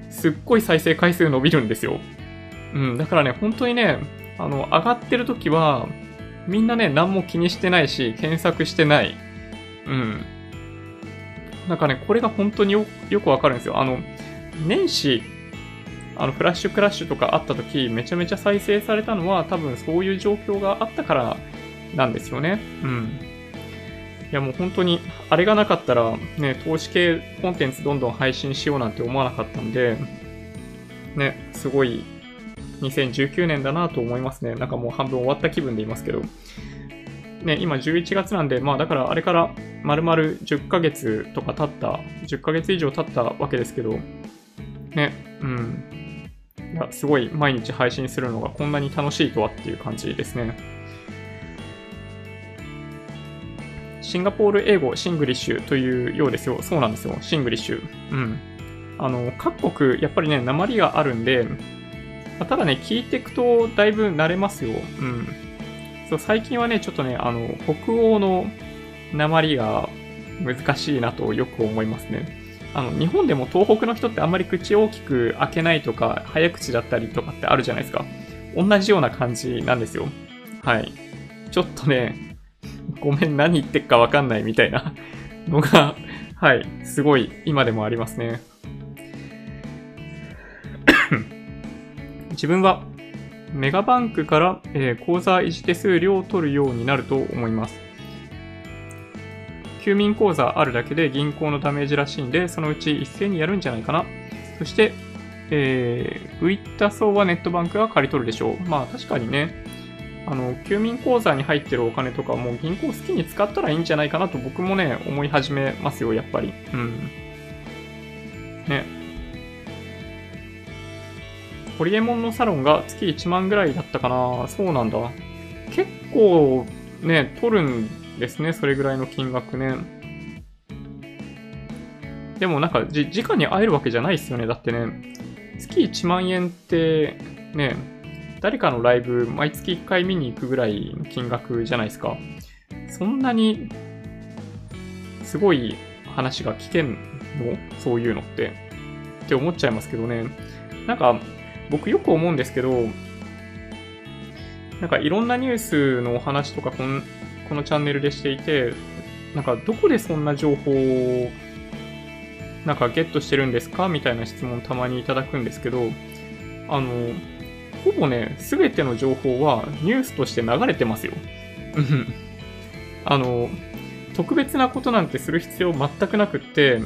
すっごい再生回数伸びるんですよ。うん。だからね、本当にね、あの、上がってるときは、みんなね、何も気にしてないし、検索してない。うん。なんかね、これが本当によ、よくわかるんですよ。あの、年始、あの、フラッシュクラッシュとかあった時、めちゃめちゃ再生されたのは、多分そういう状況があったからなんですよね。うん。いやもう本当に、あれがなかったら、ね、投資系コンテンツどんどん配信しようなんて思わなかったんで、ね、すごい、にせんじゅうきゅうねんだなと思いますね。なんかもう半分終わった気分でいますけど。ね、今じゅういちがつなんで、まあだからあれから丸々じゅっかげつとか経った、じゅっかげつ以上経ったわけですけど、ね、うん。いや、すごい毎日配信するのがこんなに楽しいとはっていう感じですね。シンガポール英語、シングリッシュというようですよ。そうなんですよ。シングリッシュ。うん。あの、各国、やっぱりね、訛りがあるんで、ただね、聞いていくとだいぶ慣れますよ。うん。最近はね、ちょっとね、あの、北欧の訛りが難しいなとよく思いますね。あの、日本でも東北の人ってあんまり口大きく開けないとか、早口だったりとかってあるじゃないですか。同じような感じなんですよ。はい。ちょっとね、ごめん、何言ってっかわかんないみたいなのが、はい、すごい今でもありますね。自分は、メガバンクから、えー、口座維持手数料を取るようになると思います。休眠口座あるだけで銀行のダメージらしいんで、そのうち一斉にやるんじゃないかな。そして、えー、浮いた層はネットバンクが借り取るでしょう。まあ確かにね、あの、休眠口座に入ってるお金とかもう銀行好きに使ったらいいんじゃないかなと僕もね、思い始めますよ、やっぱり。うん。ね。ホリエモンのサロンが月いちまんぐらいだったかな。そうなんだ。結構ね、取るんですね。それぐらいの金額ね。でもなんか、じ、直に会えるわけじゃないですよね。だってね、月いちまんえんってね、誰かのライブ毎月いっかい見に行くぐらいの金額じゃないですか。そんなにすごい話が聞けんの？そういうのって。って思っちゃいますけどね。なんか、僕よく思うんですけど、なんかいろんなニュースのお話とかこの、このチャンネルでしていて、なんかどこでそんな情報をなんかゲットしてるんですかみたいな質問たまにいただくんですけど、あの、ほぼね、すべての情報はニュースとして流れてますよ。あの、特別なことなんてする必要全くなくって、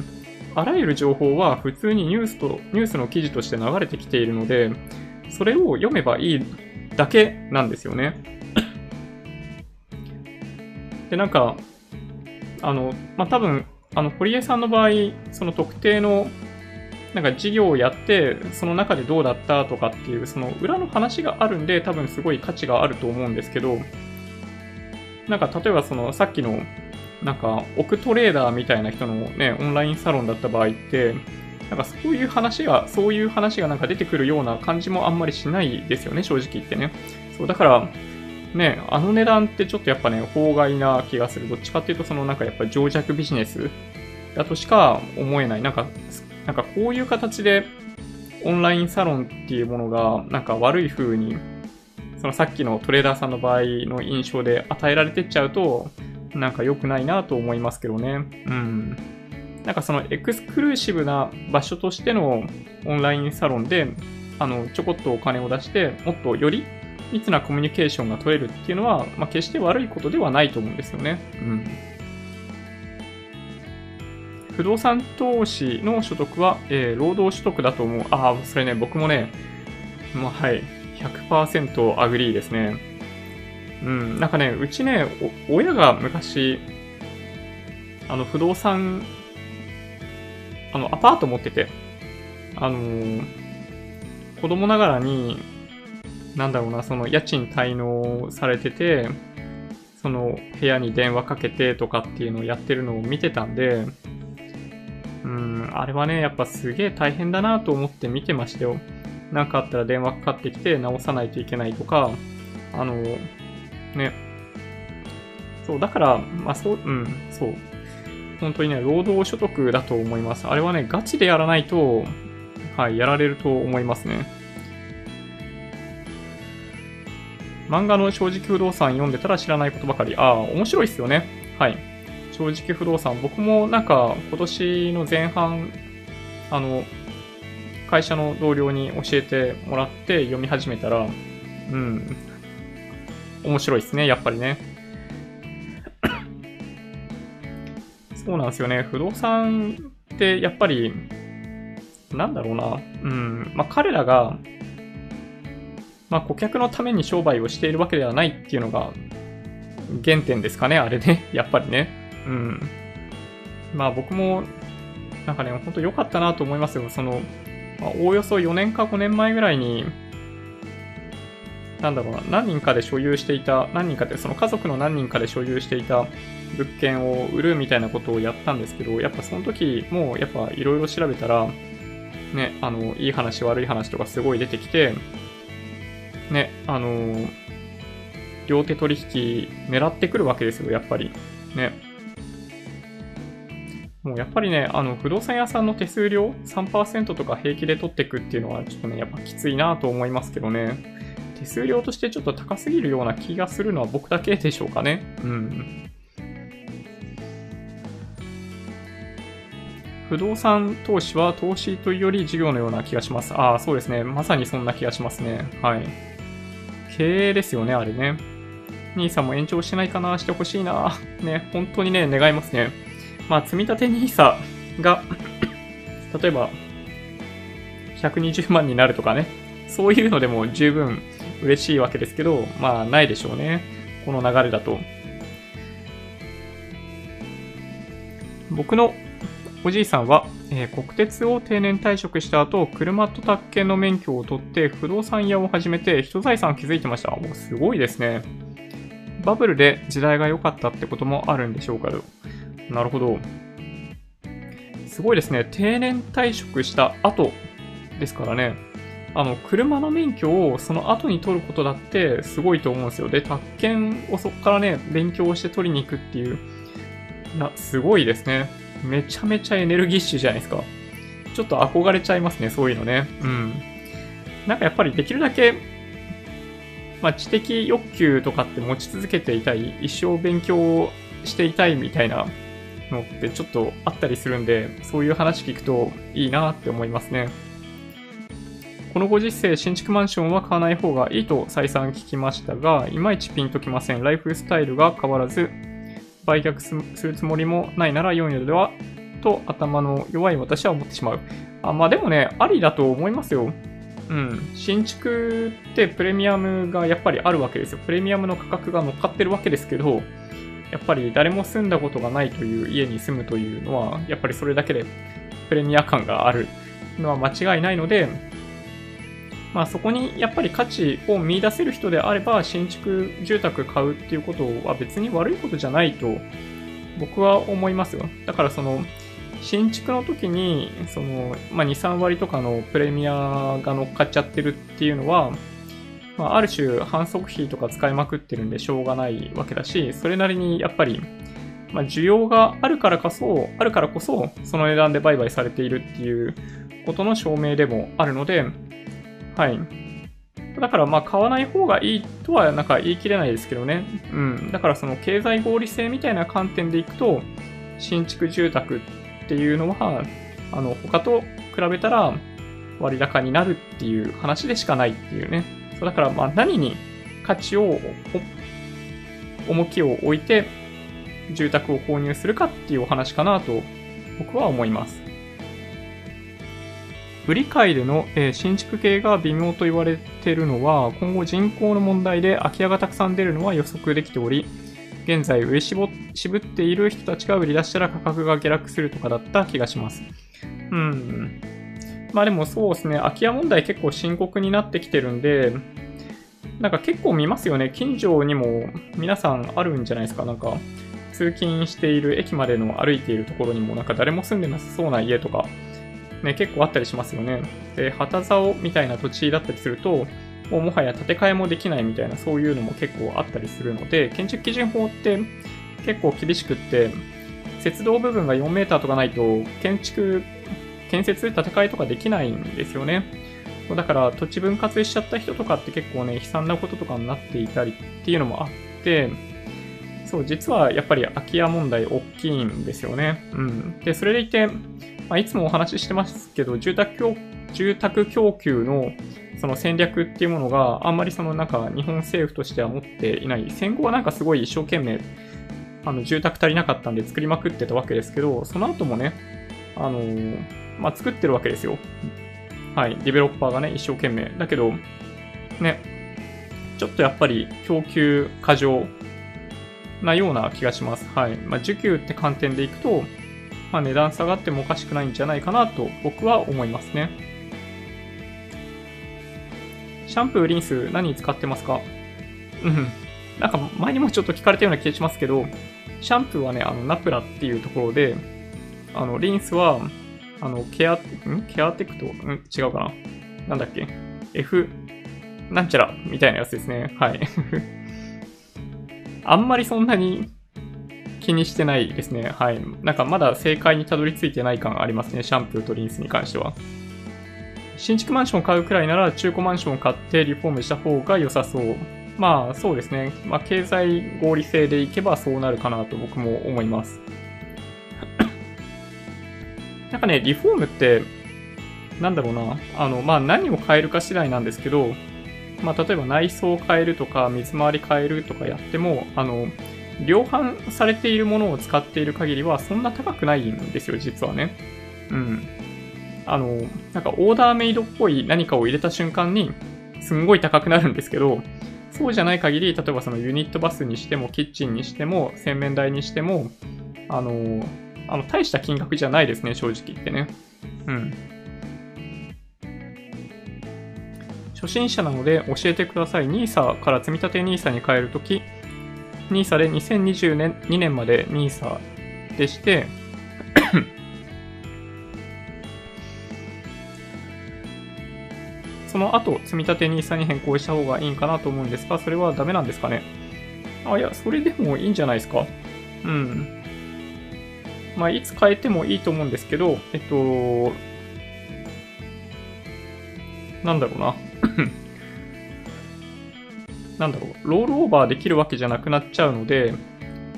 あらゆる情報は普通にニュースと、ニュースの記事として流れてきているので、それを読めばいいだけなんですよね。で、なんか、あの、まあ、多分、あの、堀江さんの場合、その特定の、なんか事業をやって、その中でどうだったとかっていう、その裏の話があるんで、多分すごい価値があると思うんですけど、なんか例えばその、さっきの、なんか、億トレーダーみたいな人のね、オンラインサロンだった場合って、なんかそういう話が、そういう話がなんか出てくるような感じもあんまりしないですよね、正直言ってね。そう、だから、ね、あの値段ってちょっとやっぱね、法外な気がする。どっちかっていうと、そのなんかやっぱり情弱ビジネスだとしか思えない。なんか、なんかこういう形で、オンラインサロンっていうものが、なんか悪い風に、そのさっきのトレーダーさんの場合の印象で与えられてっちゃうと、なんか良くないなと思いますけどね。うん。なんかそのエクスクルーシブな場所としてのオンラインサロンで、あの、ちょこっとお金を出して、もっとより密なコミュニケーションが取れるっていうのは、まあ、決して悪いことではないと思うんですよね。うん。不動産投資の所得は、えー、労働所得だと思う。ああ、それね、僕もね、まあ、はい、ひゃくパーセント アグリーですね。うん、なんかね、うちね、親が昔、あの、不動産、あの、アパート持ってて、あのー、子供ながらに、なんだろうな、その、家賃滞納されてて、その、部屋に電話かけてとかっていうのをやってるのを見てたんで、うん、あれはね、やっぱすげえ大変だなと思って見てましたよ。なんかあったら電話かかってきて直さないといけないとか、あの、ね。そう、だから、まあそう、うん、そう。本当にね、労働所得だと思います。あれはね、ガチでやらないと、はい、やられると思いますね。漫画の正直不動産読んでたら知らないことばかり。ああ、面白いっすよね。はい。正直不動産。僕もなんか、今年の前半、あの、会社の同僚に教えてもらって読み始めたら、うん、面白いですね、やっぱりね。そうなんですよね、不動産ってやっぱり、なんだろうな、うん、まあ、彼らが、まあ、顧客のために商売をしているわけではないっていうのが原点ですかね、あれね、やっぱりね。うん。まあ、僕も、なんかね、本当良かったなと思いますよ、その、まあ、おおよそよねんかごねんまえぐらいに、なんだろうな、何人かで所有していた、何人かで、その家族の何人かで所有していた物件を売るみたいなことをやったんですけど、やっぱその時もうやっぱいろいろ調べたら、ね、あの、いい話、悪い話とかすごい出てきて、ね、あの、両手取引狙ってくるわけですよ、やっぱり。ね。もうやっぱりね、あの、不動産屋さんの手数料 さんパーセント とか平気で取っていくっていうのは、ちょっとね、やっぱきついなと思いますけどね。手数料としてちょっと高すぎるような気がするのは僕だけでしょうかね。うん。不動産投資は投資というより事業のような気がします。ああ、そうですね。まさにそんな気がしますね。はい。経営ですよね、あれね。ニーサも延長してないかな、してほしいな。ね、本当にね、願いますね。まあ、積み立て ニーサ が、例えば、ひゃくにじゅうまんになるとかね、そういうのでも十分嬉しいわけですけど、まあ、ないでしょうね。この流れだと。僕のおじいさんは、えー、国鉄を定年退職した後、車と宅建の免許を取って、不動産屋を始めて、人財産を築いてました。もうすごいですね。バブルで時代が良かったってこともあるんでしょうかど。なるほど。すごいですね。定年退職した後ですからね。あの、車の免許をその後に取ることだってすごいと思うんですよ。で、宅建をそこからね、勉強して取りに行くっていう。な、すごいですね。めちゃめちゃエネルギッシュじゃないですか。ちょっと憧れちゃいますね、そういうのね。うん。なんかやっぱりできるだけ、まあ、知的欲求とかって持ち続けていたい。一生勉強をしていたいみたいな。のってちょっとあったりするんで、そういう話聞くといいなって思いますね。このご時世、新築マンションは買わない方がいいと再三聞きましたが、いまいちピンときません。ライフスタイルが変わらず、売却するつもりもないなら良いのではと頭の弱い私は思ってしまう。あ、まあでもね、ありだと思いますよ。うん。新築ってプレミアムがやっぱりあるわけですよ。プレミアムの価格が乗っかってるわけですけど、やっぱり誰も住んだことがないという家に住むというのは、やっぱりそれだけでプレミア感があるのは間違いないので、まあそこにやっぱり価値を見出せる人であれば、新築住宅買うっていうことは別に悪いことじゃないと僕は思いますよ。だからその、新築の時に、その、まあに、さんわりとかのプレミアが乗っかっちゃってるっていうのは、まあ、ある種、反則費とか使いまくってるんでしょうがないわけだし、それなりにやっぱり、まあ、需要があるからこそ、あるからこそ、その値段で売買されているっていうことの証明でもあるので、はい。だから、まあ、買わない方がいいとは、なんか言い切れないですけどね。うん。だから、その経済合理性みたいな観点でいくと、新築住宅っていうのは、あの他と比べたら割高になるっていう話でしかないっていうね。そうだからまあ何に価値を重きを置いて住宅を購入するかっていうお話かなと僕は思います。売り買いでの、えー、新築系が微妙と言われているのは、今後人口の問題で空き家がたくさん出るのは予測できており、現在売り絞っている人たちが売り出したら価格が下落するとかだった気がします。うん。まあでもそうですね、空き家問題結構深刻になってきてるんで、なんか結構見ますよね。近所にも皆さんあるんじゃないですか。なんか通勤している駅までの歩いているところにもなんか誰も住んでなさそうな家とか、ね、結構あったりしますよね。で、旗竿みたいな土地だったりすると、もうもはや建て替えもできないみたいな、そういうのも結構あったりするので、建築基準法って結構厳しくって、雪道部分がよんメーターとかないと、建築、建設、建て替えとかできないんですよね。だから土地分割しちゃった人とかって結構ね、悲惨なこととかになっていたりっていうのもあって、そう、実はやっぱり空き家問題大きいんですよね。うん。で、それでいて、まあ、いつもお話ししてますけど、住宅供、住宅供給のその戦略っていうものがあんまりそのなんか日本政府としては持っていない。戦後はなんかすごい一生懸命あの住宅足りなかったんで作りまくってたわけですけど、その後もね、あのー、まあ、作ってるわけですよ。はい。ディベロッパーがね、一生懸命。だけど、ね、ちょっとやっぱり供給過剰なような気がします。はい。まあ、需給って観点でいくと、まあ、値段下がってもおかしくないんじゃないかなと僕は思いますね。シャンプー、リンス何使ってますか？うん。なんか前にもちょっと聞かれたような気がしますけど、シャンプーはね、あの、ナプラっていうところで、あの、リンスは、あの、ケア、んケアテクト、ん違うかな、なんだっけ ?F、なんちゃらみたいなやつですね。はい。あんまりそんなに気にしてないですね。はい。なんかまだ正解にたどり着いてない感ありますね。シャンプーとリンスに関しては。新築マンションを買うくらいなら中古マンションを買ってリフォームした方が良さそう。まあそうですね。まあ経済合理性でいけばそうなるかなと僕も思います。なんかね、リフォームって、なんだろうな。あの、まあ何を変えるか次第なんですけど、まあ例えば内装を変えるとか水回り変えるとかやっても、あの、量販されているものを使っている限りはそんな高くないんですよ、実はね。うん。あの、なんかオーダーメイドっぽい何かを入れた瞬間にすんごい高くなるんですけど、そうじゃない限り、例えばそのユニットバスにしてもキッチンにしても洗面台にしても、あの、あの大した金額じゃないですね、正直言ってね。うん。初心者なので教えてください。ニーサ から積み立て ニーサ に変えるとき、ニーサ でにせんにじゅうにねんまで ニーサ でしてその後積み立て ニーサ に変更した方がいいんかなと思うんですが、それはダメなんですかね。あ、いや、それでもいいんじゃないですか。うん。まあいつ変えてもいいと思うんですけど、えっとなんだろうななんだろう、ロールオーバーできるわけじゃなくなっちゃうので、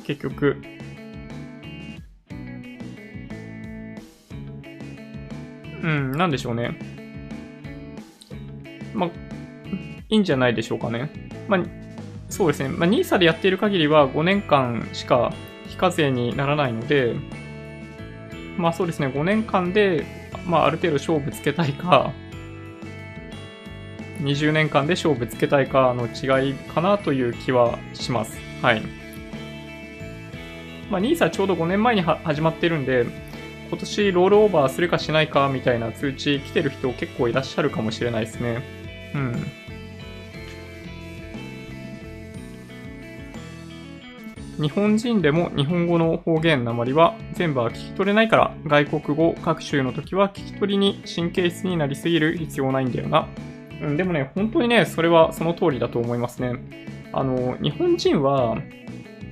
結局うんなんでしょうね、まあいいんじゃないでしょうかね。まあそうですね、まあ、ニーサ でやっている限りはごねんかんしか非課税にならないので、まあそうですね、ごねんかんで、まあ、ある程度勝負つけたいかにじゅうねんかんで勝負つけたいかの違いかなという気はします。はい。まあ、ニーサ ちょうどごねんまえに始まってるんで、今年ロールオーバーするかしないかみたいな通知来てる人結構いらっしゃるかもしれないですね。うん。日本人でも日本語の方言なまりは全部は聞き取れないから、外国語学習の時は聞き取りに神経質になりすぎる必要ないんだよな。でもね、本当にね、それはその通りだと思いますね。あの、日本人は、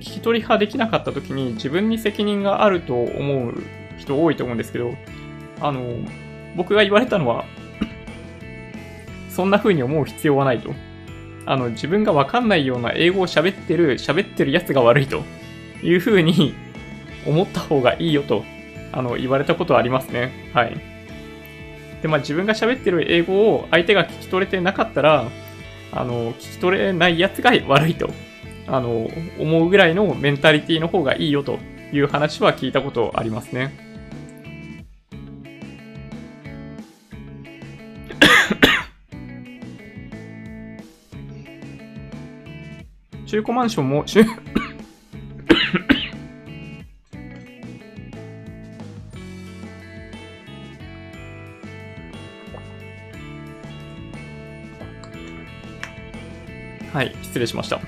聞き取り派できなかった時に自分に責任があると思う人多いと思うんですけど、あの、僕が言われたのは、そんな風に思う必要はないと。あの、自分がわかんないような英語を喋ってる、喋ってるやつが悪いという風に思った方がいいよとあの言われたことはありますね。はい。で、まあ自分が喋ってる英語を相手が聞き取れてなかったら、あの聞き取れないやつが悪いとあの思うぐらいのメンタリティの方がいいよという話は聞いたことありますね。中古マンションも中はい、失礼しました。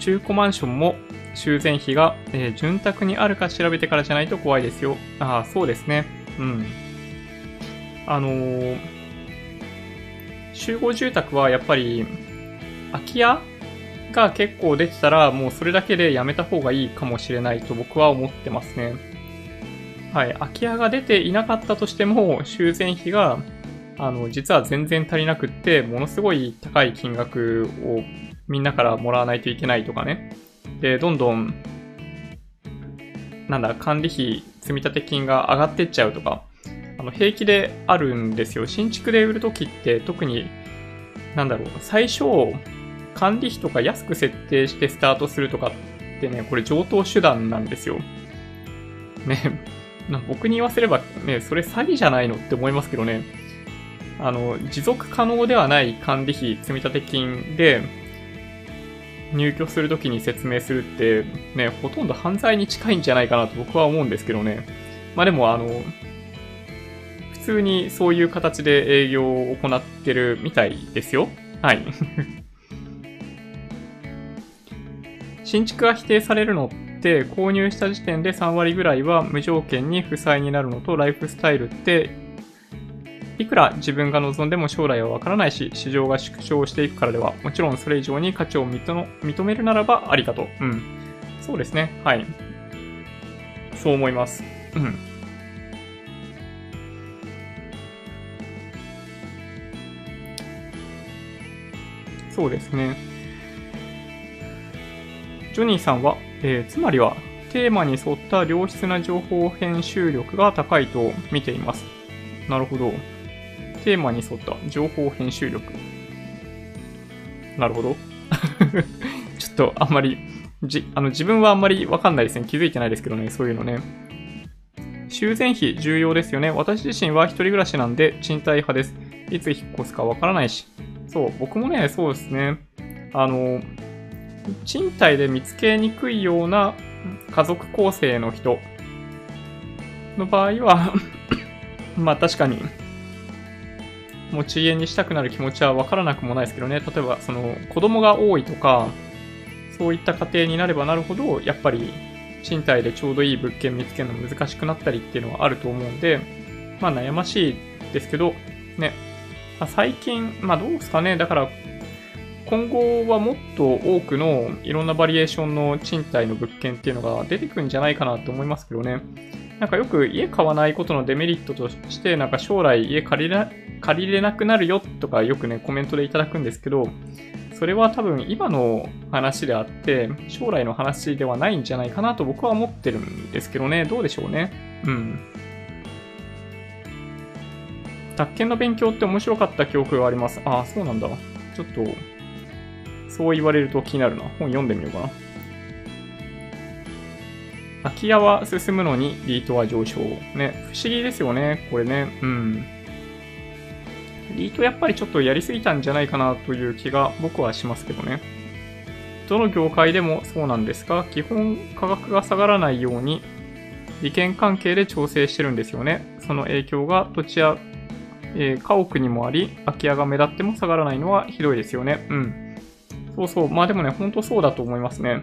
中古マンションも修繕費が、えー、潤沢にあるか調べてからじゃないと怖いですよ。ああ、そうですね。うん。あのー、集合住宅はやっぱり空き家が結構出てたら、もうそれだけでやめた方がいいかもしれないと僕は思ってますね。はい、空き家が出ていなかったとしても修繕費があの実は全然足りなくってものすごい高い金額をみんなからもらわないといけないとかね。で、どんどんなんだ管理費積立金が上がってっちゃうとか、あの平気であるんですよ。新築で売るときって特になんだろう最初管理費とか安く設定してスタートするとかってね、これ常套手段なんですよ。ね、僕に言わせればね、それ詐欺じゃないのって思いますけどね。あの、持続可能ではない管理費積立金で入居するときに説明するってね、ほとんど犯罪に近いんじゃないかなと僕は思うんですけどね。まあでもあの、普通にそういう形で営業を行ってるみたいですよ。はい。新築が否定されるのって購入した時点でさんわりぐらいは無条件に負債になるのと、ライフスタイルっていくら自分が望んでも将来はわからないし、市場が縮小していくからでは、もちろんそれ以上に価値を認めるならばありかと。うん。そうですね。はい。そう思います。うん。そうですね。ジョニーさんは、えー、つまりはテーマに沿った良質な情報編集力が高いと見ています。なるほど。テーマに沿った情報編集力。なるほど。ちょっとあんまり、じあの自分はあんまりわかんないですね。気づいてないですけどね、そういうのね。修繕費重要ですよね。私自身は一人暮らしなんで賃貸派です。いつ引っ越すかわからないし。そう、僕もね、そうですね。あの、賃貸で見つけにくいような家族構成の人の場合は、まあ確かに、持ち家にしたくなる気持ちは分からなくもないですけどね。例えばその子供が多いとかそういった家庭になればなるほど、やっぱり賃貸でちょうどいい物件見つけるの難しくなったりっていうのはあると思うんで、まあ悩ましいですけどね。まあ、最近まあどうですかね。だから今後はもっと多くのいろんなバリエーションの賃貸の物件っていうのが出てくるんじゃないかなと思いますけどね。なんかよく家買わないことのデメリットとしてなんか将来家借りれない借りれなくなるよとかよくねコメントでいただくんですけど、それは多分今の話であって将来の話ではないんじゃないかなと僕は思ってるんですけどね。どうでしょうね。うん。宅建の勉強って面白かった記憶があります。ああ、そうなんだ。ちょっとそう言われると気になるな。本読んでみようかな。空き家は進むのにリートは上昇ね。不思議ですよねこれね。うん。リートやっぱりちょっとやりすぎたんじゃないかなという気が僕はしますけどね。どの業界でもそうなんですが、基本価格が下がらないように利権関係で調整してるんですよね。その影響が土地や、えー、家屋にもあり、空き家が目立っても下がらないのはひどいですよね。うん。そうそう。まあでもね、ほんとそうだと思いますね。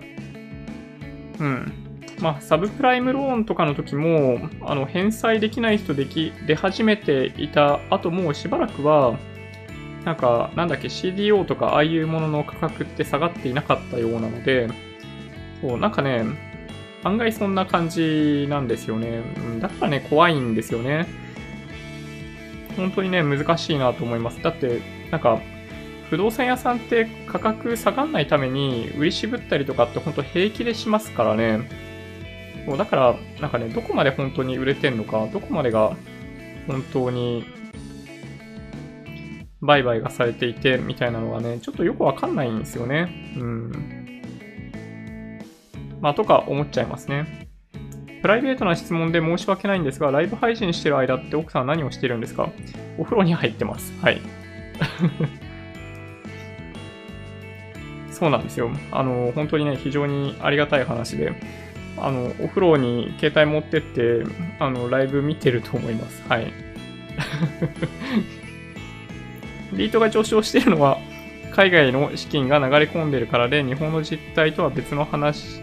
うん。まあ、サブプライムローンとかの時も、あの、返済できない人でき、出始めていた後もうしばらくは、なんか、なんだっけ、シーディーオー とかああいうものの価格って下がっていなかったようなので、そう、なんかね、案外そんな感じなんですよね。だからね、怖いんですよね。本当にね、難しいなと思います。だって、なんか、不動産屋さんって価格下がんないために売り渋ったりとかって本当平気でしますからね。そうだからなんかね、どこまで本当に売れてんのか、どこまでが本当に売買がされていてみたいなのはね、ちょっとよくわかんないんですよね。うん。まあとか思っちゃいますね。プライベートな質問で申し訳ないんですが、ライブ配信してる間って奥さんは何をしてるんですか？お風呂に入ってます。はい。そうなんですよ。あの、本当にね、非常にありがたい話で、あの、お風呂に携帯持ってって、あの、ライブ見てると思います。はい。リートが上昇しているのは海外の資金が流れ込んでるからで、日本の実態とは別の話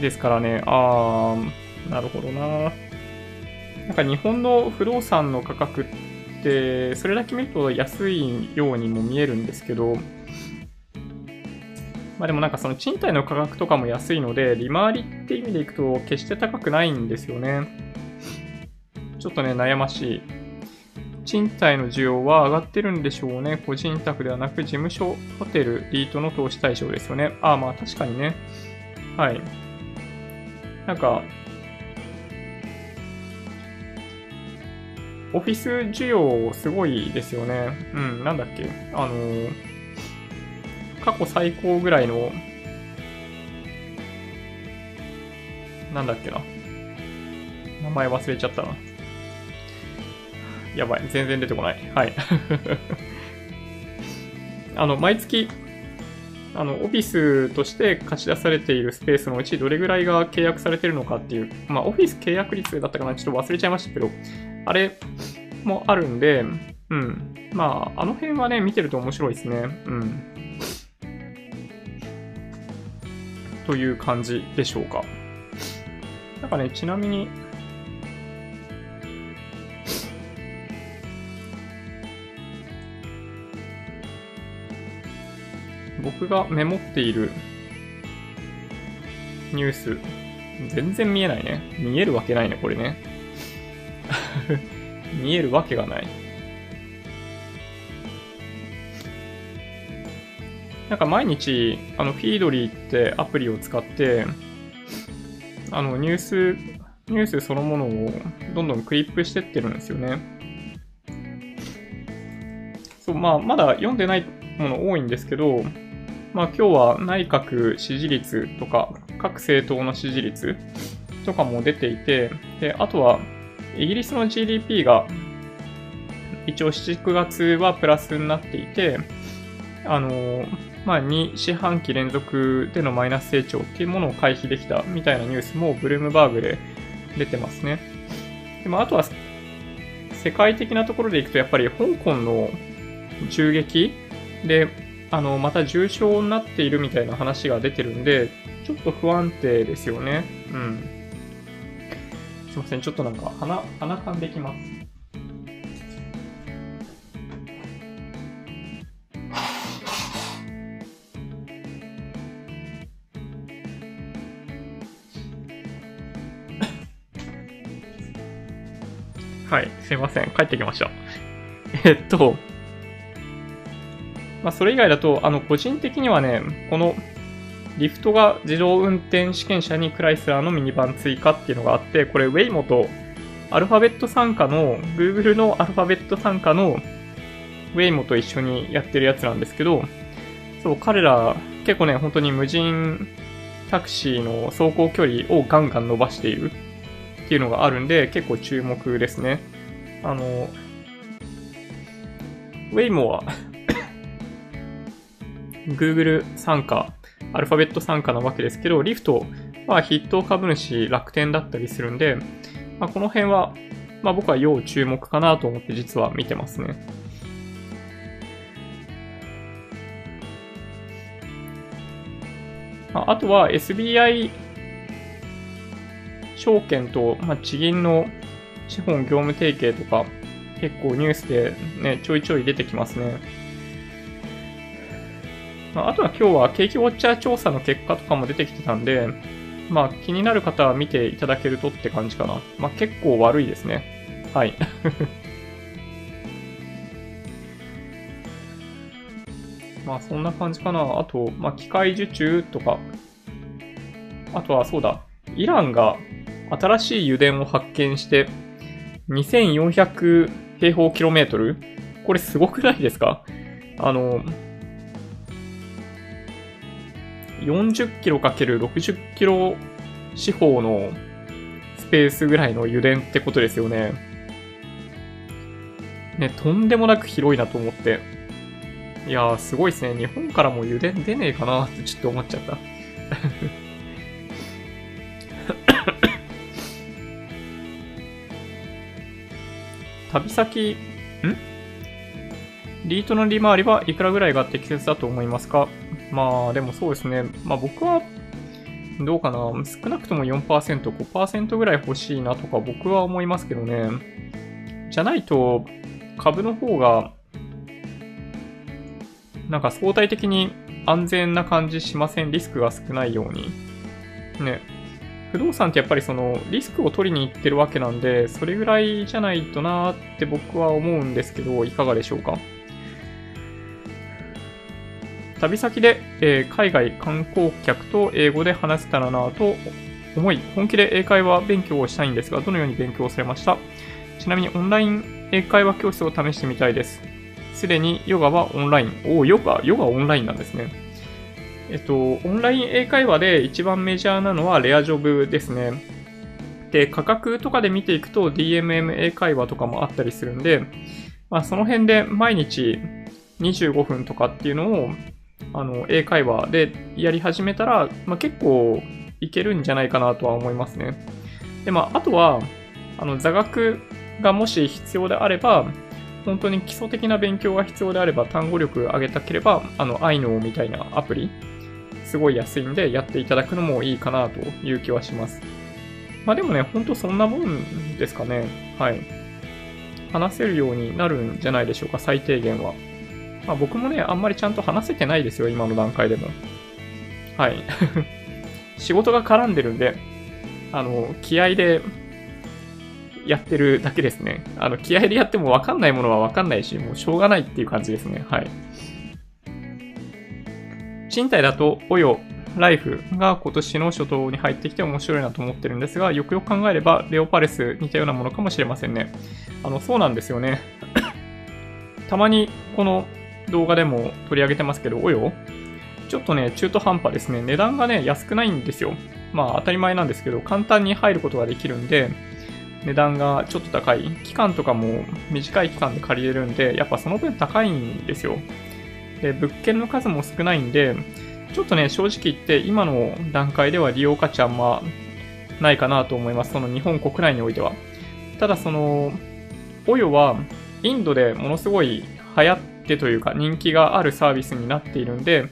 ですからね。あー、なるほどな。なんか日本の不動産の価格ってそれだけ見ると安いようにも見えるんですけど、まあでもなんかその賃貸の価格とかも安いので、利回りって意味でいくと決して高くないんですよね。ちょっとね、悩ましい。賃貸の需要は上がってるんでしょうね。個人宅ではなく事務所、ホテル、リートの投資対象ですよね。ああ、まあ確かにね。はい。なんか、オフィス需要すごいですよね。うん、なんだっけ。あのー、過去最高ぐらいの、なんだっけな。名前忘れちゃったな。やばい、全然出てこない。はい。あの、毎月、あの、オフィスとして貸し出されているスペースのうち、どれぐらいが契約されているのかっていう、まあ、オフィス契約率だったかな、ちょっと忘れちゃいましたけど、あれもあるんで、うん。まあ、あの辺はね、見てると面白いですね。うん。という感じでしょうか。なんかね、ちなみに、僕がメモっているニュース、全然見えないね。見えるわけないね、これね。見えるわけがない。なんか毎日、あの、フィードリーってアプリを使って、あの、ニュース、ニュースそのものをどんどんクリップしてってるんですよね。そう、まあ、まだ読んでないもの多いんですけど、まあ、今日は内閣支持率とか各政党の支持率とかも出ていて、で、あとはイギリスの ジーディーピー が一応しちがつはプラスになっていて、あの、まあ、に四半期連続でのマイナス成長っていうものを回避できたみたいなニュースもブルームバーグで出てますね。で、まあ、あとは世界的なところでいくと、やっぱり香港の銃撃で、あの、また重症になっているみたいな話が出てるんで、ちょっと不安定ですよね。うん。すいません、ちょっとなんか鼻、鼻かんできます。はい、すいません、帰ってきました。えっと、まあ、それ以外だと、あの、個人的にはね、このリフトが自動運転試験車にクライスラーのミニバン追加っていうのがあって、これウェイモとアルファベット傘下の、Google のアルファベット傘下のウェイモと一緒にやってるやつなんですけど、そう、彼ら結構ね、本当に無人タクシーの走行距離をガンガン伸ばしているっていうのがあるんで、結構注目ですね。あの、ウェイモは、Google 傘下、アルファベット傘下なわけですけど、リフトは筆頭株主楽天だったりするんで、まあ、この辺は、まあ、僕は要注目かなと思って実は見てますね。まあ、あとは エスビーアイ 証券と、まあ、地銀の資本業務提携とか、結構ニュースでね、ちょいちょい出てきますね。あとは今日は景気ウォッチャー調査の結果とかも出てきてたんで、まあ気になる方は見ていただけるとって感じかな。まあ結構悪いですね。はい。まあそんな感じかな。あと、まあ機械受注とか、あとはそうだ、イランが新しい油田を発見してにせんよんひゃくへいほうキロメートル、これすごくないですか？あの、よんじゅっキロかけるろくじゅっキロ四方のスペースぐらいの油田ってことですよね。ね、とんでもなく広いなと思って。いやー、すごいですね。日本からも油田出ねえかなってちょっと思っちゃった。旅先、ん?リートの利回りはいくらぐらいが適切だと思いますか？まあ、でもそうですね。まあ僕は、どうかな、少なくとも よんパーセント、ごパーセント ぐらい欲しいなとか僕は思いますけどね。じゃないと、株の方が、なんか相対的に安全な感じしません？リスクが少ないように。ね。不動産ってやっぱりそのリスクを取りに行ってるわけなんで、それぐらいじゃないとなーって僕は思うんですけど、いかがでしょうか？旅先で、えー、海外観光客と英語で話せたらなぁと思い、本気で英会話勉強をしたいんですが、どのように勉強されました？ちなみにオンライン英会話教室を試してみたいです。すでにヨガはオンライン。おお、ヨガ、ヨガオンラインなんですね。えっと、オンライン英会話で一番メジャーなのはレアジョブですね。で、価格とかで見ていくと ディーエムエム 英会話とかもあったりするんで、まあその辺で毎日にじゅうごふんとかっていうのをあの英会話でやり始めたら、まあ、結構いけるんじゃないかなとは思いますね。で、まあ、あとはあの座学がもし必要であれば、本当に基礎的な勉強が必要であれば、単語力上げたければ、あのアイノーみたいなアプリすごい安いんでやっていただくのもいいかなという気はします。まあでもね、本当そんなもんですかね。はい。話せるようになるんじゃないでしょうか、最低限は。まあ、僕もね、あんまりちゃんと話せてないですよ、今の段階でも。はい。仕事が絡んでるんで、あの、気合でやってるだけですね。あの、気合でやっても分かんないものは分かんないし、もうしょうがないっていう感じですね。はい。賃貸だと、およ、ライフが今年の初頭に入ってきて面白いなと思ってるんですが、よくよく考えれば、レオパレス似たようなものかもしれませんね。あの、そうなんですよね。たまに、この、動画でも取り上げてますけど、およちょっとね、中途半端ですね。値段がね、安くないんですよ。まあ当たり前なんですけど、簡単に入ることができるんで、値段がちょっと高い。期間とかも短い期間で借りれるんで、やっぱその分高いんですよ。で、物件の数も少ないんで、ちょっとね、正直言って今の段階では利用価値あんまないかなと思います。その日本国内においては。ただその、およはインドでものすごい流行って、というか人気があるサービスになっているんで、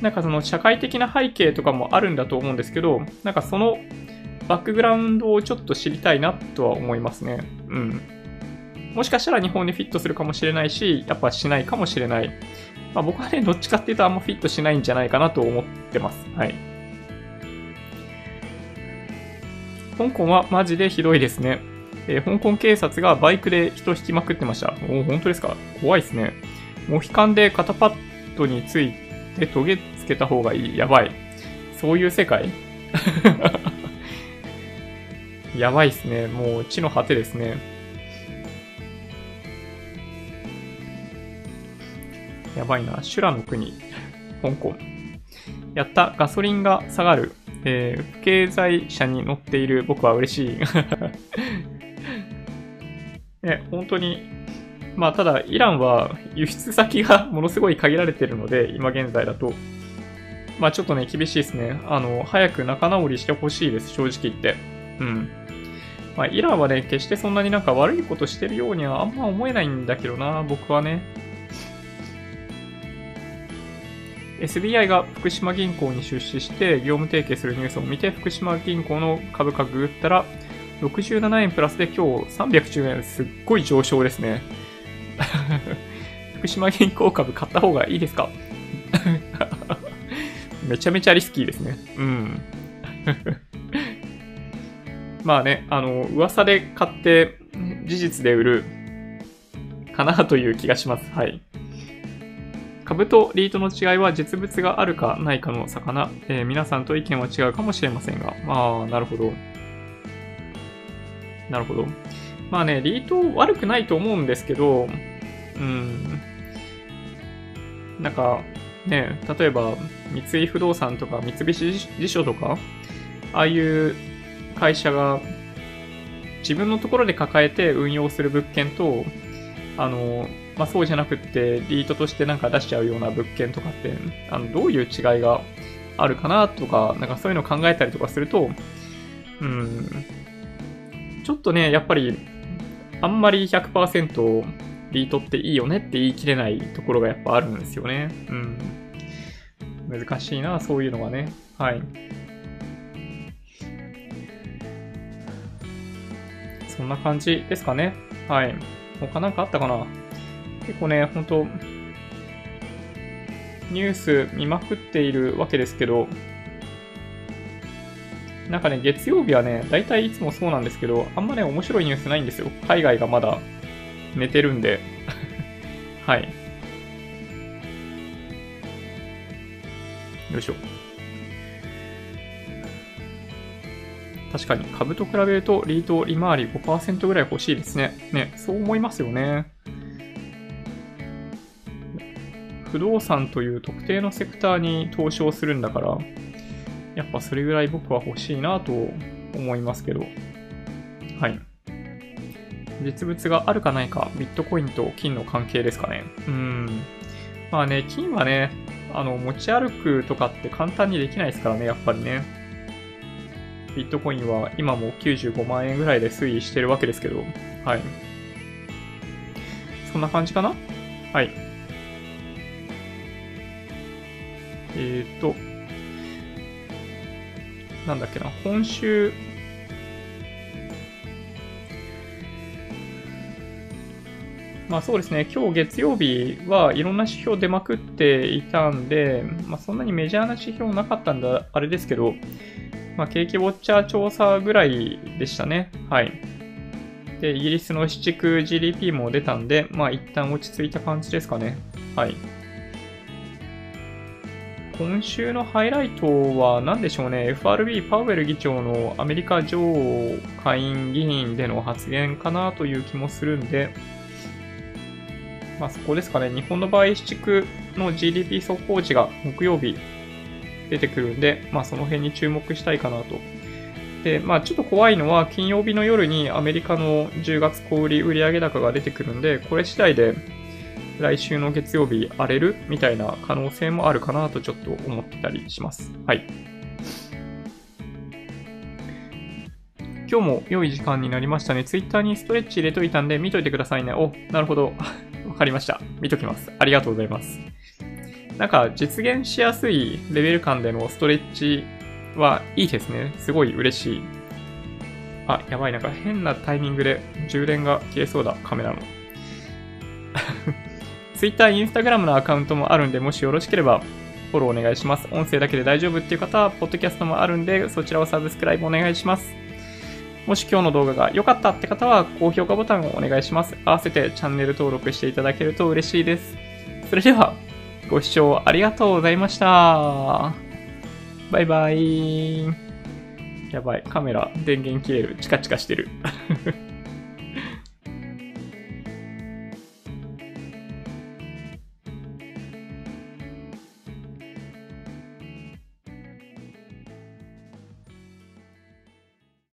なんかその社会的な背景とかもあるんだと思うんですけど、なんかそのバックグラウンドをちょっと知りたいなとは思いますね。うん。もしかしたら日本にフィットするかもしれないし、やっぱしないかもしれない。まあ僕はね、どっちかっていうとあんまフィットしないんじゃないかなと思ってます。はい。香港はマジでひどいですね。えー、香港警察がバイクで人引きまくってました。おお、本当ですか？怖いですね。モヒカンで肩パッドについてトゲつけた方がいい。やばい。そういう世界やばいですね。もう地の果てですね。やばいな。修羅の国。香港。やった。ガソリンが下がる。えー、不経済車に乗っている僕は嬉しい。ね、本当に。まあただイランは輸出先がものすごい限られているので、今現在だとまあちょっとね、厳しいですね。あの早く仲直りしてほしいです、正直言って。うん。まあイランはね、決してそんなになんか悪いことしてるようにはあんま思えないんだけどな、僕はね。 エスビーアイ が福島銀行に出資して業務提携するニュースを見て、福島銀行の株価ググったらろくじゅうななえんプラスで今日さんびゃくじゅうえん、すっごい上昇ですね。福島銀行株買った方がいいですか？めちゃめちゃリスキーですね。うん。まあね、あの、噂で買って事実で売るかなという気がします。はい。株とリートの違いは実物があるかないかの差かな、えー、皆さんと意見は違うかもしれませんが、まあ、なるほど。なるほど。まあね、リート悪くないと思うんですけど、うん、なんかね、例えば三井不動産とか三菱地所とか、ああいう会社が自分のところで抱えて運用する物件と、あの、まあ、そうじゃなくってリートとしてなんか出しちゃうような物件とかって、あの、どういう違いがあるかなとか、なんかそういうのを考えたりとかすると、うん、ちょっとね、やっぱりあんまり ひゃくパーセント リートっていいよねって言い切れないところがやっぱあるんですよね。うん。難しいな、そういうのはね。はい。そんな感じですかね。はい。他なんかあったかな？結構ね、ほんと、ニュース見まくっているわけですけど、なんかね、月曜日はね、大体いつもそうなんですけど、あんまね、面白いニュースないんですよ。海外がまだ寝てるんで。はい。よいしょ。確かに株と比べるとリート利回り ごパーセント ぐらい欲しいですね。ね、そう思いますよね。不動産という特定のセクターに投資をするんだから、やっぱそれぐらい僕は欲しいなと思いますけど。はい。実物があるかないか、ビットコインと金の関係ですかね。うん。まあね、金はね、あの、持ち歩くとかって簡単にできないですからね、やっぱりね。ビットコインは今もきゅうじゅうごまんえんぐらいで推移してるわけですけど、はい。そんな感じかな？はい。えーっと、なんだっけな、今週、まあそうですね、今日月曜日はいろんな指標出まくっていたんで、まあそんなにメジャーな指標なかったんだ、あれですけど、まあ、景気ウォッチャー調査ぐらいでしたね。はい。で、イギリスの市地区 ジーディーピー も出たんで、まあ、一旦落ち着いた感じですかね。はい。今週のハイライトは何でしょうね。エフアールビー パウエル議長のアメリカ上下院議員での発言かなという気もするんで、まあ、そこですかね。日本の場合、市地区の ジーディーピー 速報値が木曜日、出てくるんで、まあその辺に注目したいかなと。で、まあちょっと怖いのは金曜日の夜にアメリカのじゅうがつ小売売上高が出てくるんで、これ次第で来週の月曜日荒れるみたいな可能性もあるかなとちょっと思ってたりします。はい。今日も良い時間になりましたね。Twitter にストレッチ入れといたんで見といてくださいね。お、なるほど。わかりました。見ときます。ありがとうございます。なんか実現しやすいレベル感でのストレッチはいいですね。すごい嬉しい。あ、やばい。なんか変なタイミングで充電が切れそうだ。カメラの。Twitter、Instagram のアカウントもあるんで、もしよろしければフォローお願いします。音声だけで大丈夫っていう方は、ポッドキャストもあるんで、そちらをサブスクライブお願いします。もし今日の動画が良かったって方は、高評価ボタンをお願いします。合わせてチャンネル登録していただけると嬉しいです。それでは、ご視聴ありがとうございました。バイバイ。やばい、カメラ電源切れる。チカチカしてる。